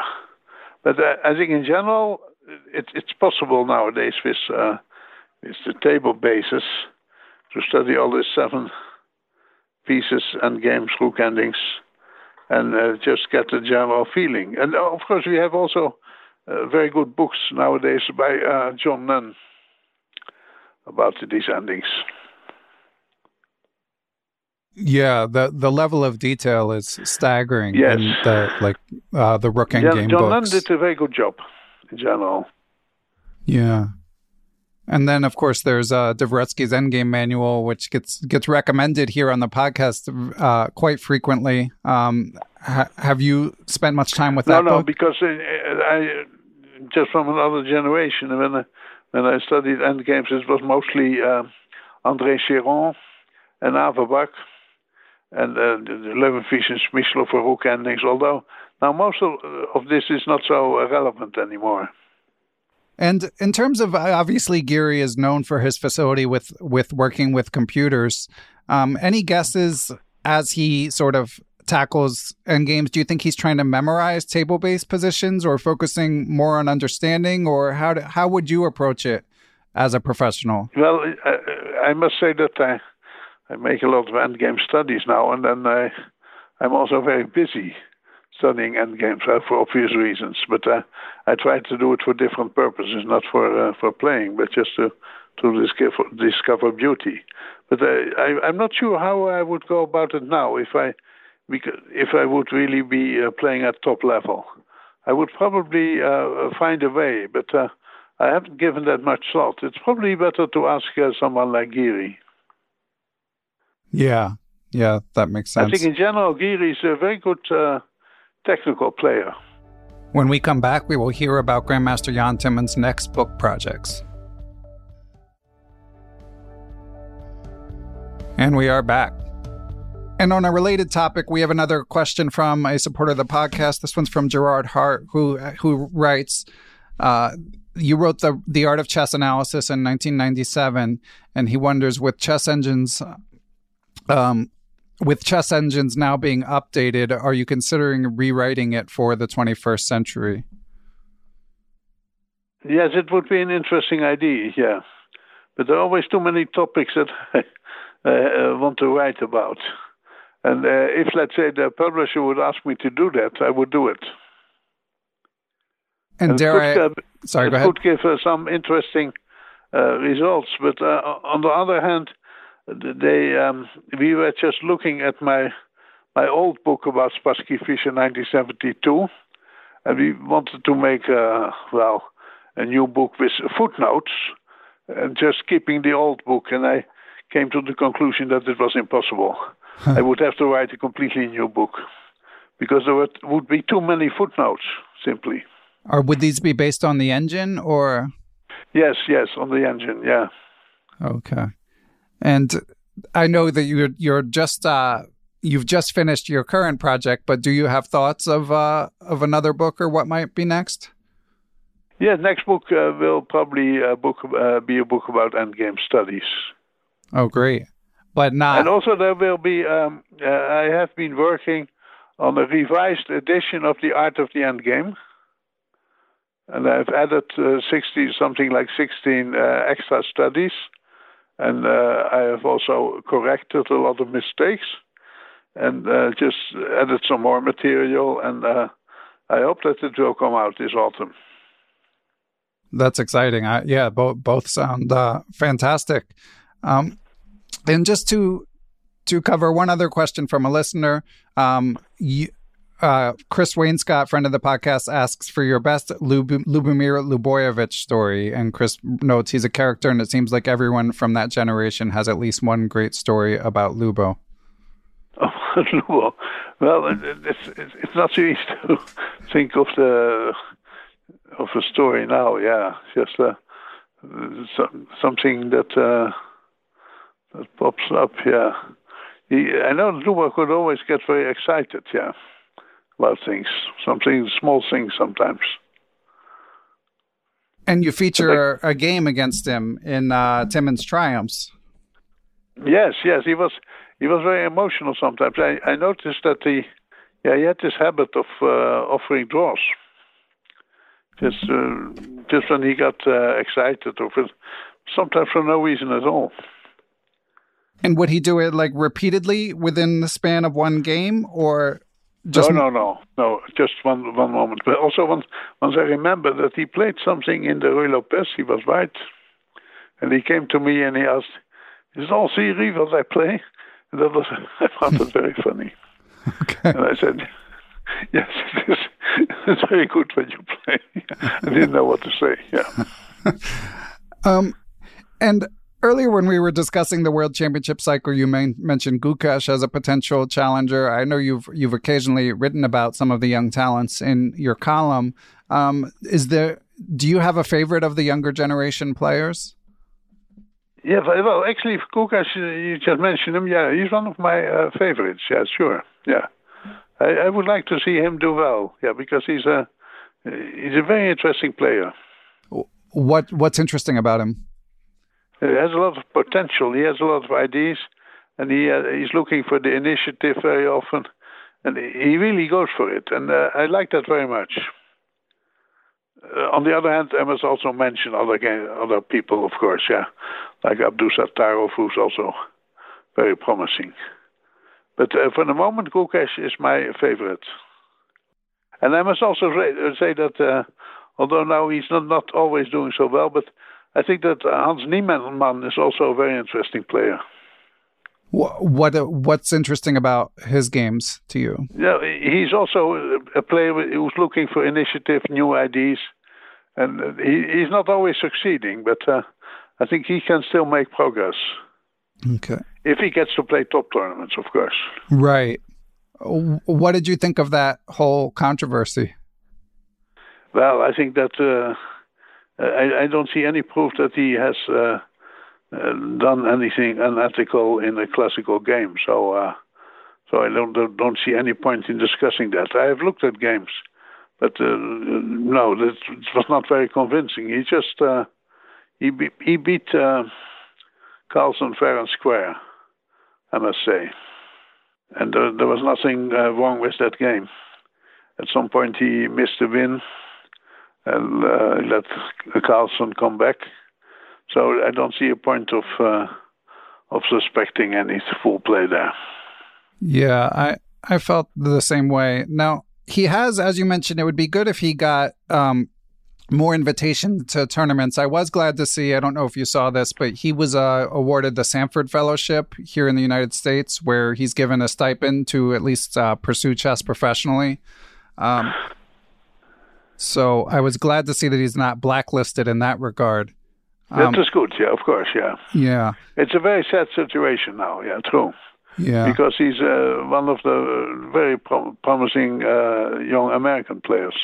But I think in general, it, it's possible nowadays with, uh, with the table basis to study all these seven pieces and games, rook endings, and uh, just get a general feeling. And of course, we have also uh, very good books nowadays by uh, John Nunn about these endings. Yeah, the the level of detail is staggering. Yes. In the like uh, the rook end game books. John Nunn did a very good job in general. Yeah, and then of course there's uh, Dvoretsky's endgame manual, which gets gets recommended here on the podcast uh, quite frequently. Um, ha- have you spent much time with no, that? No, no, because I, I just from another generation. When I, when I studied endgames, it was mostly uh, André Chéron and Averbach. And uh, Levenfish and Smyslov for rook endings, although now most of, of this is not so relevant anymore. And in terms of, obviously, Giri is known for his facility with, with working with computers. Um, any guesses as he sort of tackles endgames? Do you think he's trying to memorize table-based positions or focusing more on understanding? Or how do, how would you approach it as a professional? Well, I, I must say that I... I make a lot of endgame studies now, and then I, I'm also very busy studying endgames uh, for obvious reasons. But uh, I try to do it for different purposes, not for uh, for playing, but just to to discover, discover beauty. But uh, I, I'm not sure how I would go about it now if I if I would really be uh, playing at top level. I would probably uh, find a way, but uh, I haven't given that much thought. It's probably better to ask uh, someone like Giri. Yeah, yeah, that makes sense. I think in general, Giri is a very good uh, technical player. When we come back, we will hear about Grandmaster Jan Timman's next book projects. And we are back. And on a related topic, we have another question from a supporter of the podcast. This one's from Gerard Hart, who who writes... Uh, You wrote the the Art of Chess Analysis in nineteen ninety-seven, and he wonders, with chess engines... Um, with chess engines now being updated, are you considering rewriting it for the twenty-first century? Yes, it would be an interesting idea, yeah. But there are always too many topics that I uh, want to write about. And uh, if, let's say, the publisher would ask me to do that, I would do it. And, and dare could, I... Uh, Sorry, go ahead. It could give uh, some interesting uh, results. But uh, on the other hand, they um, we were just looking at my my old book about Spassky Fischer nineteen seventy-two. And we wanted to make, uh, well, a new book with footnotes and just keeping the old book. And I came to the conclusion that it was impossible. Huh. I would have to write a completely new book because there were, would be too many footnotes, simply. Or would these be based on the engine or? Yes, yes, on the engine, yeah. Okay. And I know that you're, you're just... Uh... You've just finished your current project, but do you have thoughts of uh, of another book or what might be next? Yeah, next book uh, will probably uh, book uh, be a book about endgame studies. Oh, great. But not... And also there will be, um, uh, I have been working on a revised edition of The Art of the Endgame. And I've added uh, sixty, something like sixteen uh, extra studies. And uh, I have also corrected a lot of mistakes. And uh, just added some more material, and uh, I hope that it will come out this autumn. That's exciting. I, yeah, both both sound uh, fantastic. Um, and just to to cover one other question from a listener, um, you, uh, Chris Wainscott, friend of the podcast, asks for your best Lub- Lubomir Luboyevich story. And Chris notes he's a character, and it seems like everyone from that generation has at least one great story about Lubo. Well, it's, it's not so easy to think of the of a story now. Yeah, just uh, some, something that uh, that pops up. Yeah, he, I know Luba could always get very excited. Yeah, about things, something small things sometimes. And you feature a game against him in uh, Timman's Triumphs. Yes, yes, he was. He was very emotional sometimes. I, I noticed that he, yeah, he had this habit of uh, offering draws. Just, uh, just when he got uh, excited, or for, sometimes for no reason at all. And would he do it like repeatedly within the span of one game, or just no, no, no, no, just one one moment. But also once, once I remember that he played something in the Ruy Lopez, he was right, and he came to me and he asked, "Is it all theory what I play?" That was, I found it very funny. Okay. And I said, yes, it is, it's very good when you play. I didn't know what to say, yeah. um, and earlier when we were discussing the World Championship cycle, you man- mentioned Gukesh as a potential challenger. I know you've you've occasionally written about some of the young talents in your column. Um, is there? Do you have a favorite of the younger generation players? Yeah, well, actually, Gukesh, you just mentioned him. Yeah, he's one of my uh, favorites. Yeah, sure. Yeah, I, I would like to see him do well. Yeah, because he's a he's a very interesting player. What What's interesting about him? He has a lot of potential. He has a lot of ideas, and he uh, he's looking for the initiative very often, and he really goes for it. And uh, I like that very much. Uh, on the other hand, I must also mention other game, other people, of course, yeah, like Abdus Sattarov, who's also very promising. But uh, for the moment, Gukesh is my favorite. And I must also say that, uh, although now he's not, not always doing so well, but I think that Hans Niemann is also a very interesting player. What, what uh, what's interesting about his games to you? Yeah, he's also a player who's looking for initiative, new ideas, and he, he's not always succeeding. But uh, I think he can still make progress. Okay. If he gets to play top tournaments, of course. Right. What did you think of that whole controversy? Well, I think that uh, I, I don't see any proof that he has. Uh, Uh, done anything unethical in a classical game, so uh, so I don't, don't don't see any point in discussing that. I have looked at games, but uh, no, that was not very convincing. He just uh, he be, he beat uh, Carlsen fair and square, I must say, and there, there was nothing uh, wrong with that game. At some point, he missed a win, and uh, let Carlsen come back. So I don't see a point of uh, of suspecting any full play there. Yeah, I I felt the same way. Now, he has, as you mentioned, it would be good if he got um, more invitations to tournaments. I was glad to see, I don't know if you saw this, but he was uh, awarded the Sanford Fellowship here in the United States, where he's given a stipend to at least uh, pursue chess professionally. Um, so I was glad to see that he's not blacklisted in that regard. Um, that is good, yeah, of course, yeah. Yeah. It's a very sad situation now, yeah, true. Yeah. Because he's uh, one of the very prom- promising uh, young American players.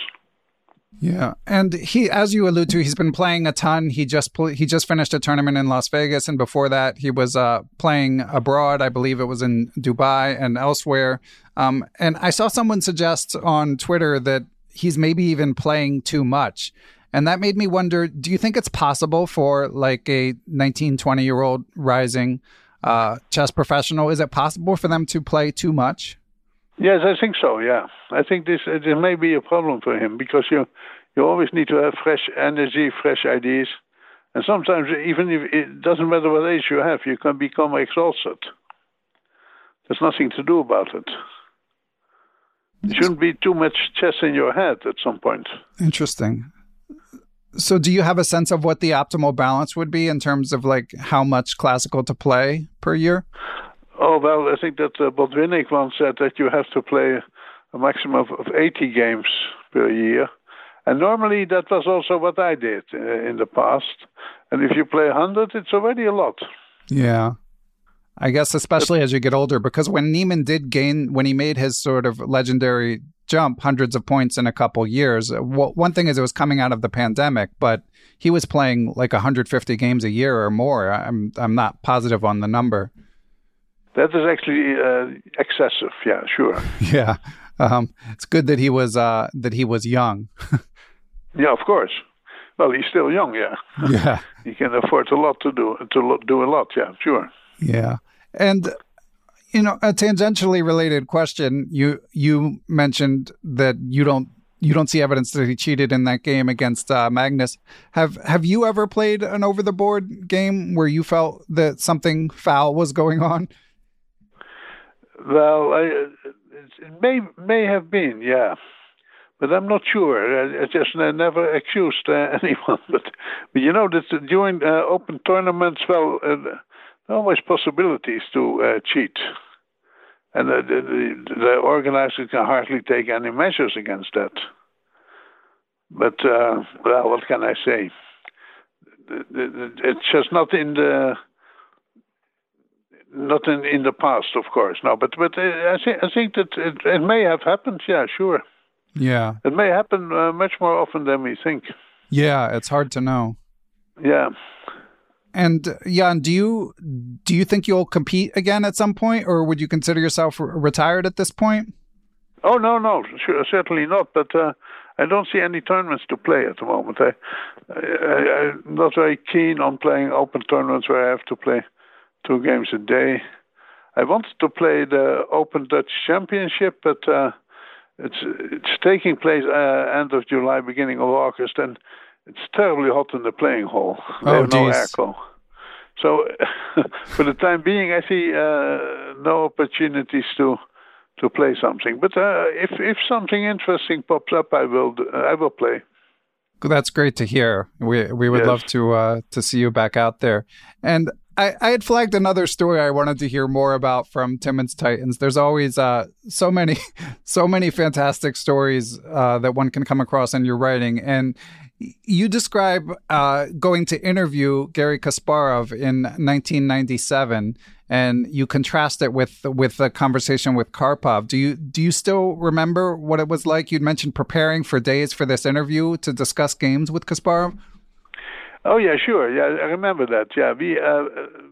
Yeah, and he, as you allude to, he's been playing a ton. He just pl- he just finished a tournament in Las Vegas, and before that, he was uh, playing abroad. I believe it was in Dubai and elsewhere. Um, and I saw someone suggest on Twitter that he's maybe even playing too much. And that made me wonder, do you think it's possible for like a nineteen, twenty-year-old rising uh, chess professional? Is it possible for them to play too much? Yes, I think so, yeah. I think this, uh, this may be a problem for him, because you you always need to have fresh energy, fresh ideas. And sometimes, even if it doesn't matter what age you have, you can become exhausted. There's nothing to do about it. There shouldn't be too much chess in your head at some point. Interesting. So do you have a sense of what the optimal balance would be in terms of like how much classical to play per year? Oh, well, I think that uh, Botvinnik once said that you have to play a maximum of, of eighty games per year. And normally that was also what I did uh, in the past. And if you play one hundred, it's already a lot. Yeah. I guess especially as you get older, because when Niemann did gain, when he made his sort of legendary jump, hundreds of points in a couple years, w- one thing is it was coming out of the pandemic, but he was playing like one hundred fifty games a year or more. I'm I'm not positive on the number. That is actually uh, excessive. Yeah, sure. Yeah, um, it's good that he was uh, that he was young. Yeah, of course. Well, he's still young. Yeah. Yeah. He can afford a lot to do to lo- do a lot. Yeah, sure. Yeah. And, you know, a tangentially related question, you you mentioned that you don't you don't see evidence that he cheated in that game against uh, Magnus. Have have you ever played an over-the-board game where you felt that something foul was going on? Well, I, it may may have been, yeah. But I'm not sure. I, I just I never accused uh, anyone. But, but, you know, that during uh, open tournaments, well... Uh, always possibilities to uh, cheat. And uh, the, the, the organizers can hardly take any measures against that. But, uh, well, what can I say? It's just not in the not in, in the past, of course. No, but, but I, th- I think that it, it may have happened, yeah, sure. Yeah. It may happen uh, much more often than we think. Yeah, it's hard to know. Yeah. And Jan, do you do you think you'll compete again at some point, or would you consider yourself re- retired at this point? Oh no, no, sure, certainly not. But uh, I don't see any tournaments to play at the moment. I, I, I'm not very keen on playing open tournaments where I have to play two games a day. I wanted to play the Open Dutch Championship, but uh, it's it's taking place uh, end of July, beginning of August, and. It's terribly hot in the playing hall. They oh, have no airco. So, for the time being, I see uh, no opportunities to to play something. But uh, if if something interesting pops up, I will uh, I will play. That's great to hear. We we would yes. love to uh, to see you back out there. And I, I had flagged another story I wanted to hear more about from Timman's Titans. There's always uh, so many so many fantastic stories uh, that one can come across in your writing. And you describe uh, going to interview Gary Kasparov in nineteen ninety-seven, and you contrast it with with a conversation with Karpov. Do you do you still remember what it was like? You'd mentioned preparing for days for this interview to discuss games with Kasparov. Oh yeah, sure. Yeah, I remember that. Yeah, we uh,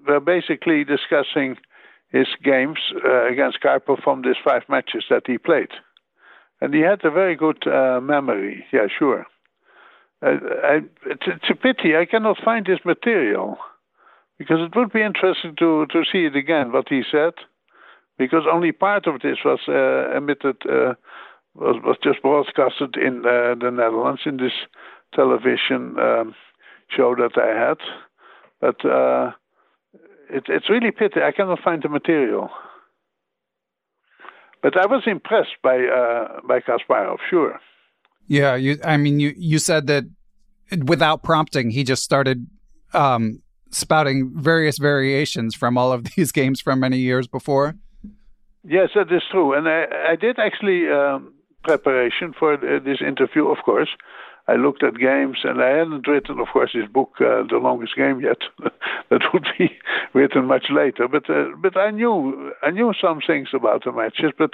were basically discussing his games uh, against Karpov from these five matches that he played, and he had a very good uh, memory. Yeah, sure. I, I, it's, it's a pity I cannot find this material, because it would be interesting to, to see it again, what he said, because only part of this was uh, emitted, uh, was, was just broadcasted in uh, the Netherlands in this television um, show that I had. But uh, it, it's really pity. I cannot find the material. But I was impressed by uh, by Kasparov, sure. Yeah, you, I mean, you, you said that without prompting, he just started um, spouting various variations from all of these games from many years before. Yes, that is true. And I, I did actually um, preparation for this interview, of course. I looked at games, and I hadn't written, of course, this book, uh, The Longest Game, yet. That would be written much later. But uh, but I knew I knew some things about the matches. But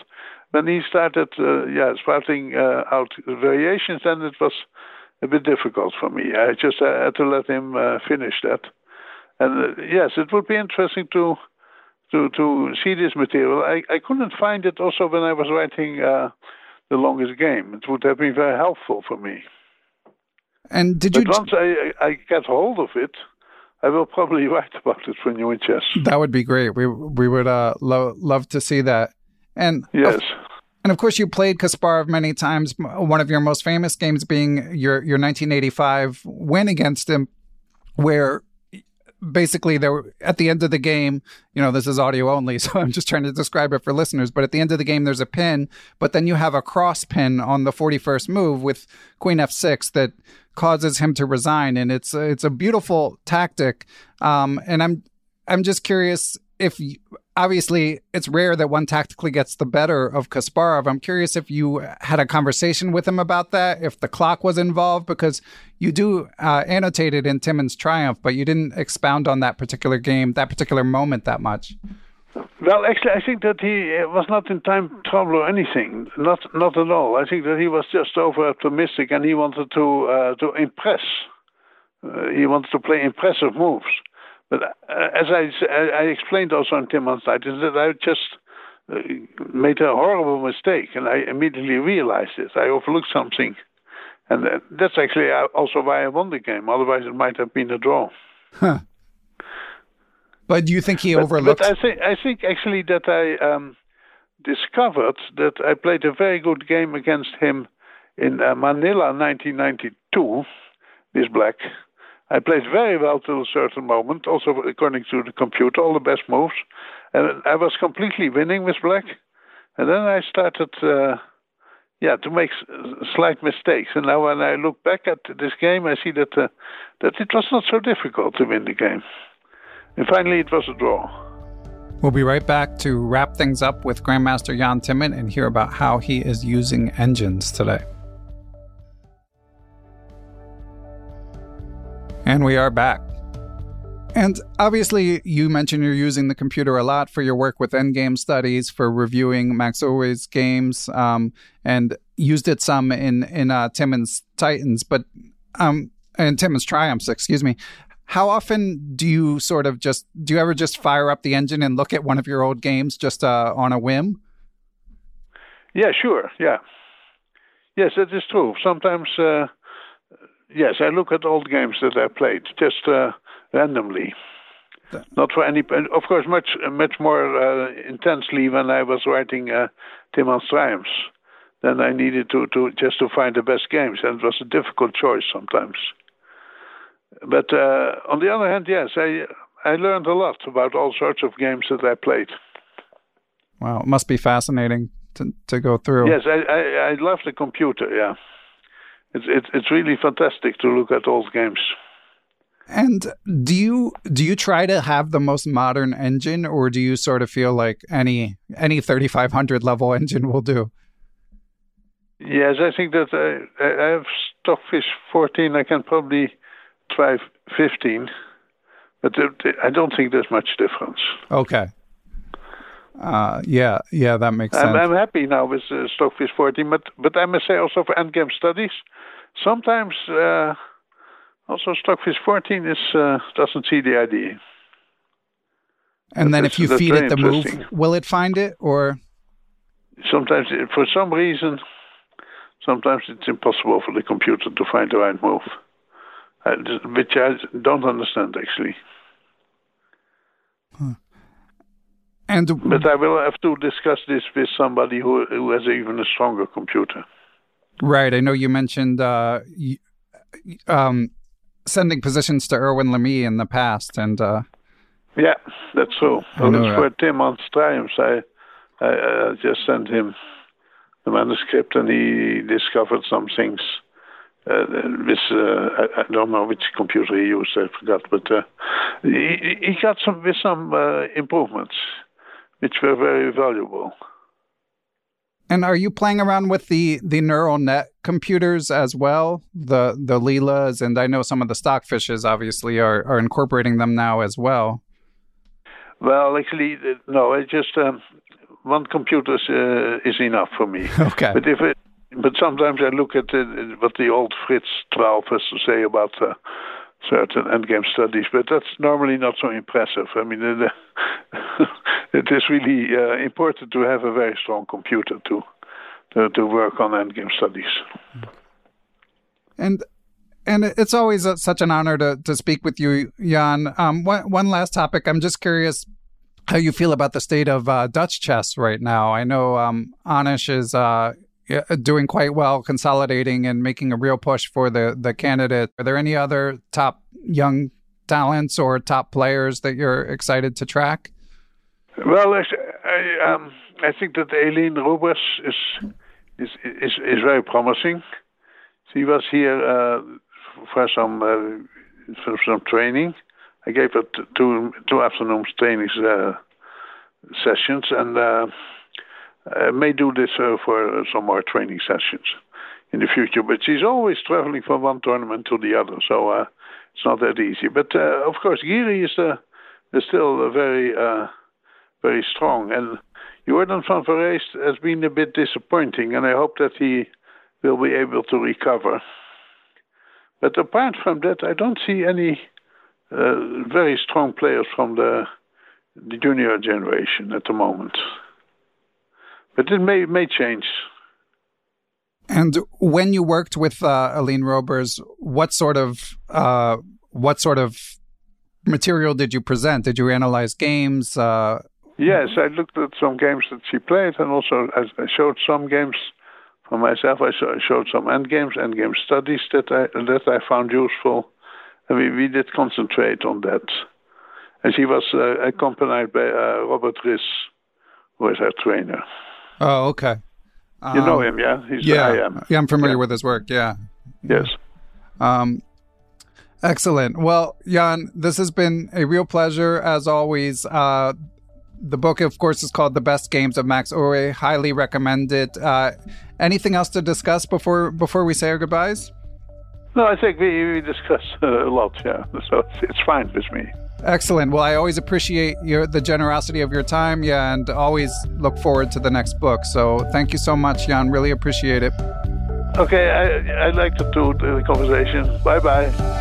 when he started, uh, yeah, spouting uh, out variations, then it was a bit difficult for me. I just uh, had to let him uh, finish that. And uh, yes, it would be interesting to to to see this material. I, I couldn't find it also when I was writing uh, The Longest Game. It would have been very helpful for me. And did you? But once I, I get hold of it, I will probably write about it for New In Chess. That would be great. We we would uh, lo- love to see that. And yes, of, and of course you played Kasparov many times. One of your most famous games being your your nineteen eighty-five win against him, where basically there were, at the end of the game, you know, this is audio only, so I'm just trying to describe it for listeners. But at the end of the game, there's a pin, but then you have a cross pin on the forty-first move with Queen F six that causes him to resign, and it's it's a beautiful tactic. Um, and I'm I'm just curious if you, obviously it's rare that one tactically gets the better of Kasparov. I'm curious if you had a conversation with him about that, if the clock was involved, because you do uh, annotate it in Timman's Triumph, but you didn't expound on that particular game, that particular moment that much. Well, actually, I think that he was not in time trouble or anything. Not not at all. I think that he was just over-optimistic and he wanted to uh, to impress. Uh, he wanted to play impressive moves. But uh, as I, I explained also on Timman's Titans, that I just uh, made a horrible mistake and I immediately realized it. I overlooked something. And uh, that's actually also why I won the game. Otherwise, it might have been a draw. Huh. But do you think he but, overlooked? But I think I think actually that I um, discovered that I played a very good game against him in uh, Manila, nineteen ninety-two. This black, I played very well till a certain moment. Also, according to the computer, all the best moves, and I was completely winning with black. And then I started, uh, yeah, to make s- slight mistakes. And now when I look back at this game, I see that uh, that it was not so difficult to win the game. And finally, it was a draw. We'll be right back to wrap things up with Grandmaster Jan Timman and hear about how he is using engines today. And we are back. And obviously, you mentioned you're using the computer a lot for your work with endgame studies, for reviewing Max Euwe's games, um, and used it some in, in uh, Timman's Titans, but um, and Timman's Triumphs, excuse me. How often do you sort of just, do you ever just fire up the engine and look at one of your old games just uh, on a whim? Yeah, sure. Yeah. Yes, that is true. Sometimes, uh, yes, I look at old games that I played just uh, randomly. That. Not for any, of course, much much more uh, intensely when I was writing uh, Timman's Triumphs. Then I needed to, to just to find the best games, and it was a difficult choice sometimes. But uh, on the other hand, yes, I I learned a lot about all sorts of games that I played. Wow, it must be fascinating to to go through. Yes, I I, I love the computer. Yeah, it's it, it's really fantastic to look at old games. And do you do you try to have the most modern engine, or do you sort of feel like any any thirty-five hundred level engine will do? Yes, I think that I I have Stockfish fourteen. I can probably try fifteen, but I don't think there's much difference. Okay. Uh, yeah, yeah, that makes sense. I'm, I'm happy now with uh, Stockfish fourteen, but but I must say also for endgame studies, sometimes uh, also Stockfish fourteen is uh, doesn't see the idea. And but then if you feed it the move, will it find it, or? Sometimes, for some reason, sometimes it's impossible for the computer to find the right move. Uh, which I don't understand, actually. Huh. And but I will have to discuss this with somebody who who has even a stronger computer. Right. I know you mentioned uh, um, sending positions to Erwin l'Ami in the past. And uh, yeah, that's true. So that's that. For Timman's Triumphs. I, I uh, just sent him the manuscript, and he discovered some things. Uh, with, uh, I, I don't know which computer he used, I forgot, but uh, he, he got some with some uh, improvements, which were very valuable. And are you playing around with the, the neural net computers as well, the the Leelas, and I know some of the Stockfishes obviously are, are incorporating them now as well? Well, actually, no. I just um, one computer uh, is enough for me. Okay, but if it. But sometimes I look at uh, what the old Fritz Trauff has to say about uh, certain endgame studies, but that's normally not so impressive. I mean, uh, it is really uh, important to have a very strong computer to, to to work on endgame studies. And and it's always a, such an honor to, to speak with you, Jan. Um, one, one last topic. I'm just curious how you feel about the state of uh, Dutch chess right now. I know um, Anish is... Uh, doing quite well, consolidating and making a real push for the, the candidate. Are there any other top young talents or top players that you're excited to track? Well, I, I, um, I think that Eileen Rubers is is, is is very promising. She was here uh, for some uh, for some training. I gave her two two afternoons training uh, sessions, and. Uh, I uh, may do this uh, for uh, some more training sessions in the future, but she's always traveling from one tournament to the other, so uh, it's not that easy. But uh, of course, Giri is, uh, is still uh, very, uh, very strong, and Jordan van Verrees has been a bit disappointing, and I hope that he will be able to recover. But apart from that, I don't see any uh, very strong players from the, the junior generation at the moment. But it may may change. And when you worked with uh, Eileen Robers, what sort of uh, what sort of material did you present? Did you analyze games? Uh... Yes, I looked at some games that she played, and also I showed some games for myself. I showed some endgames, endgame studies that I that I found useful, and we, we did concentrate on that. And she was uh, accompanied by uh, Robert Riss, who is her trainer. Oh, okay. Um, you know him, yeah? He's yeah, I am. yeah, I'm familiar yeah. with his work, yeah. Yes. Um, excellent. Well, Jan, this has been a real pleasure, as always. Uh, the book, of course, is called The Best Games of Max Euwe. Highly recommend it. Uh, anything else to discuss before before we say our goodbyes? No, I think we, we discussed a lot, yeah. So it's, it's fine with me. Excellent. Well, I always appreciate your, the generosity of your time, yeah, and always look forward to the next book. So thank you so much, Jan. Really appreciate it. Okay, I, I like to do the conversation. Bye-bye.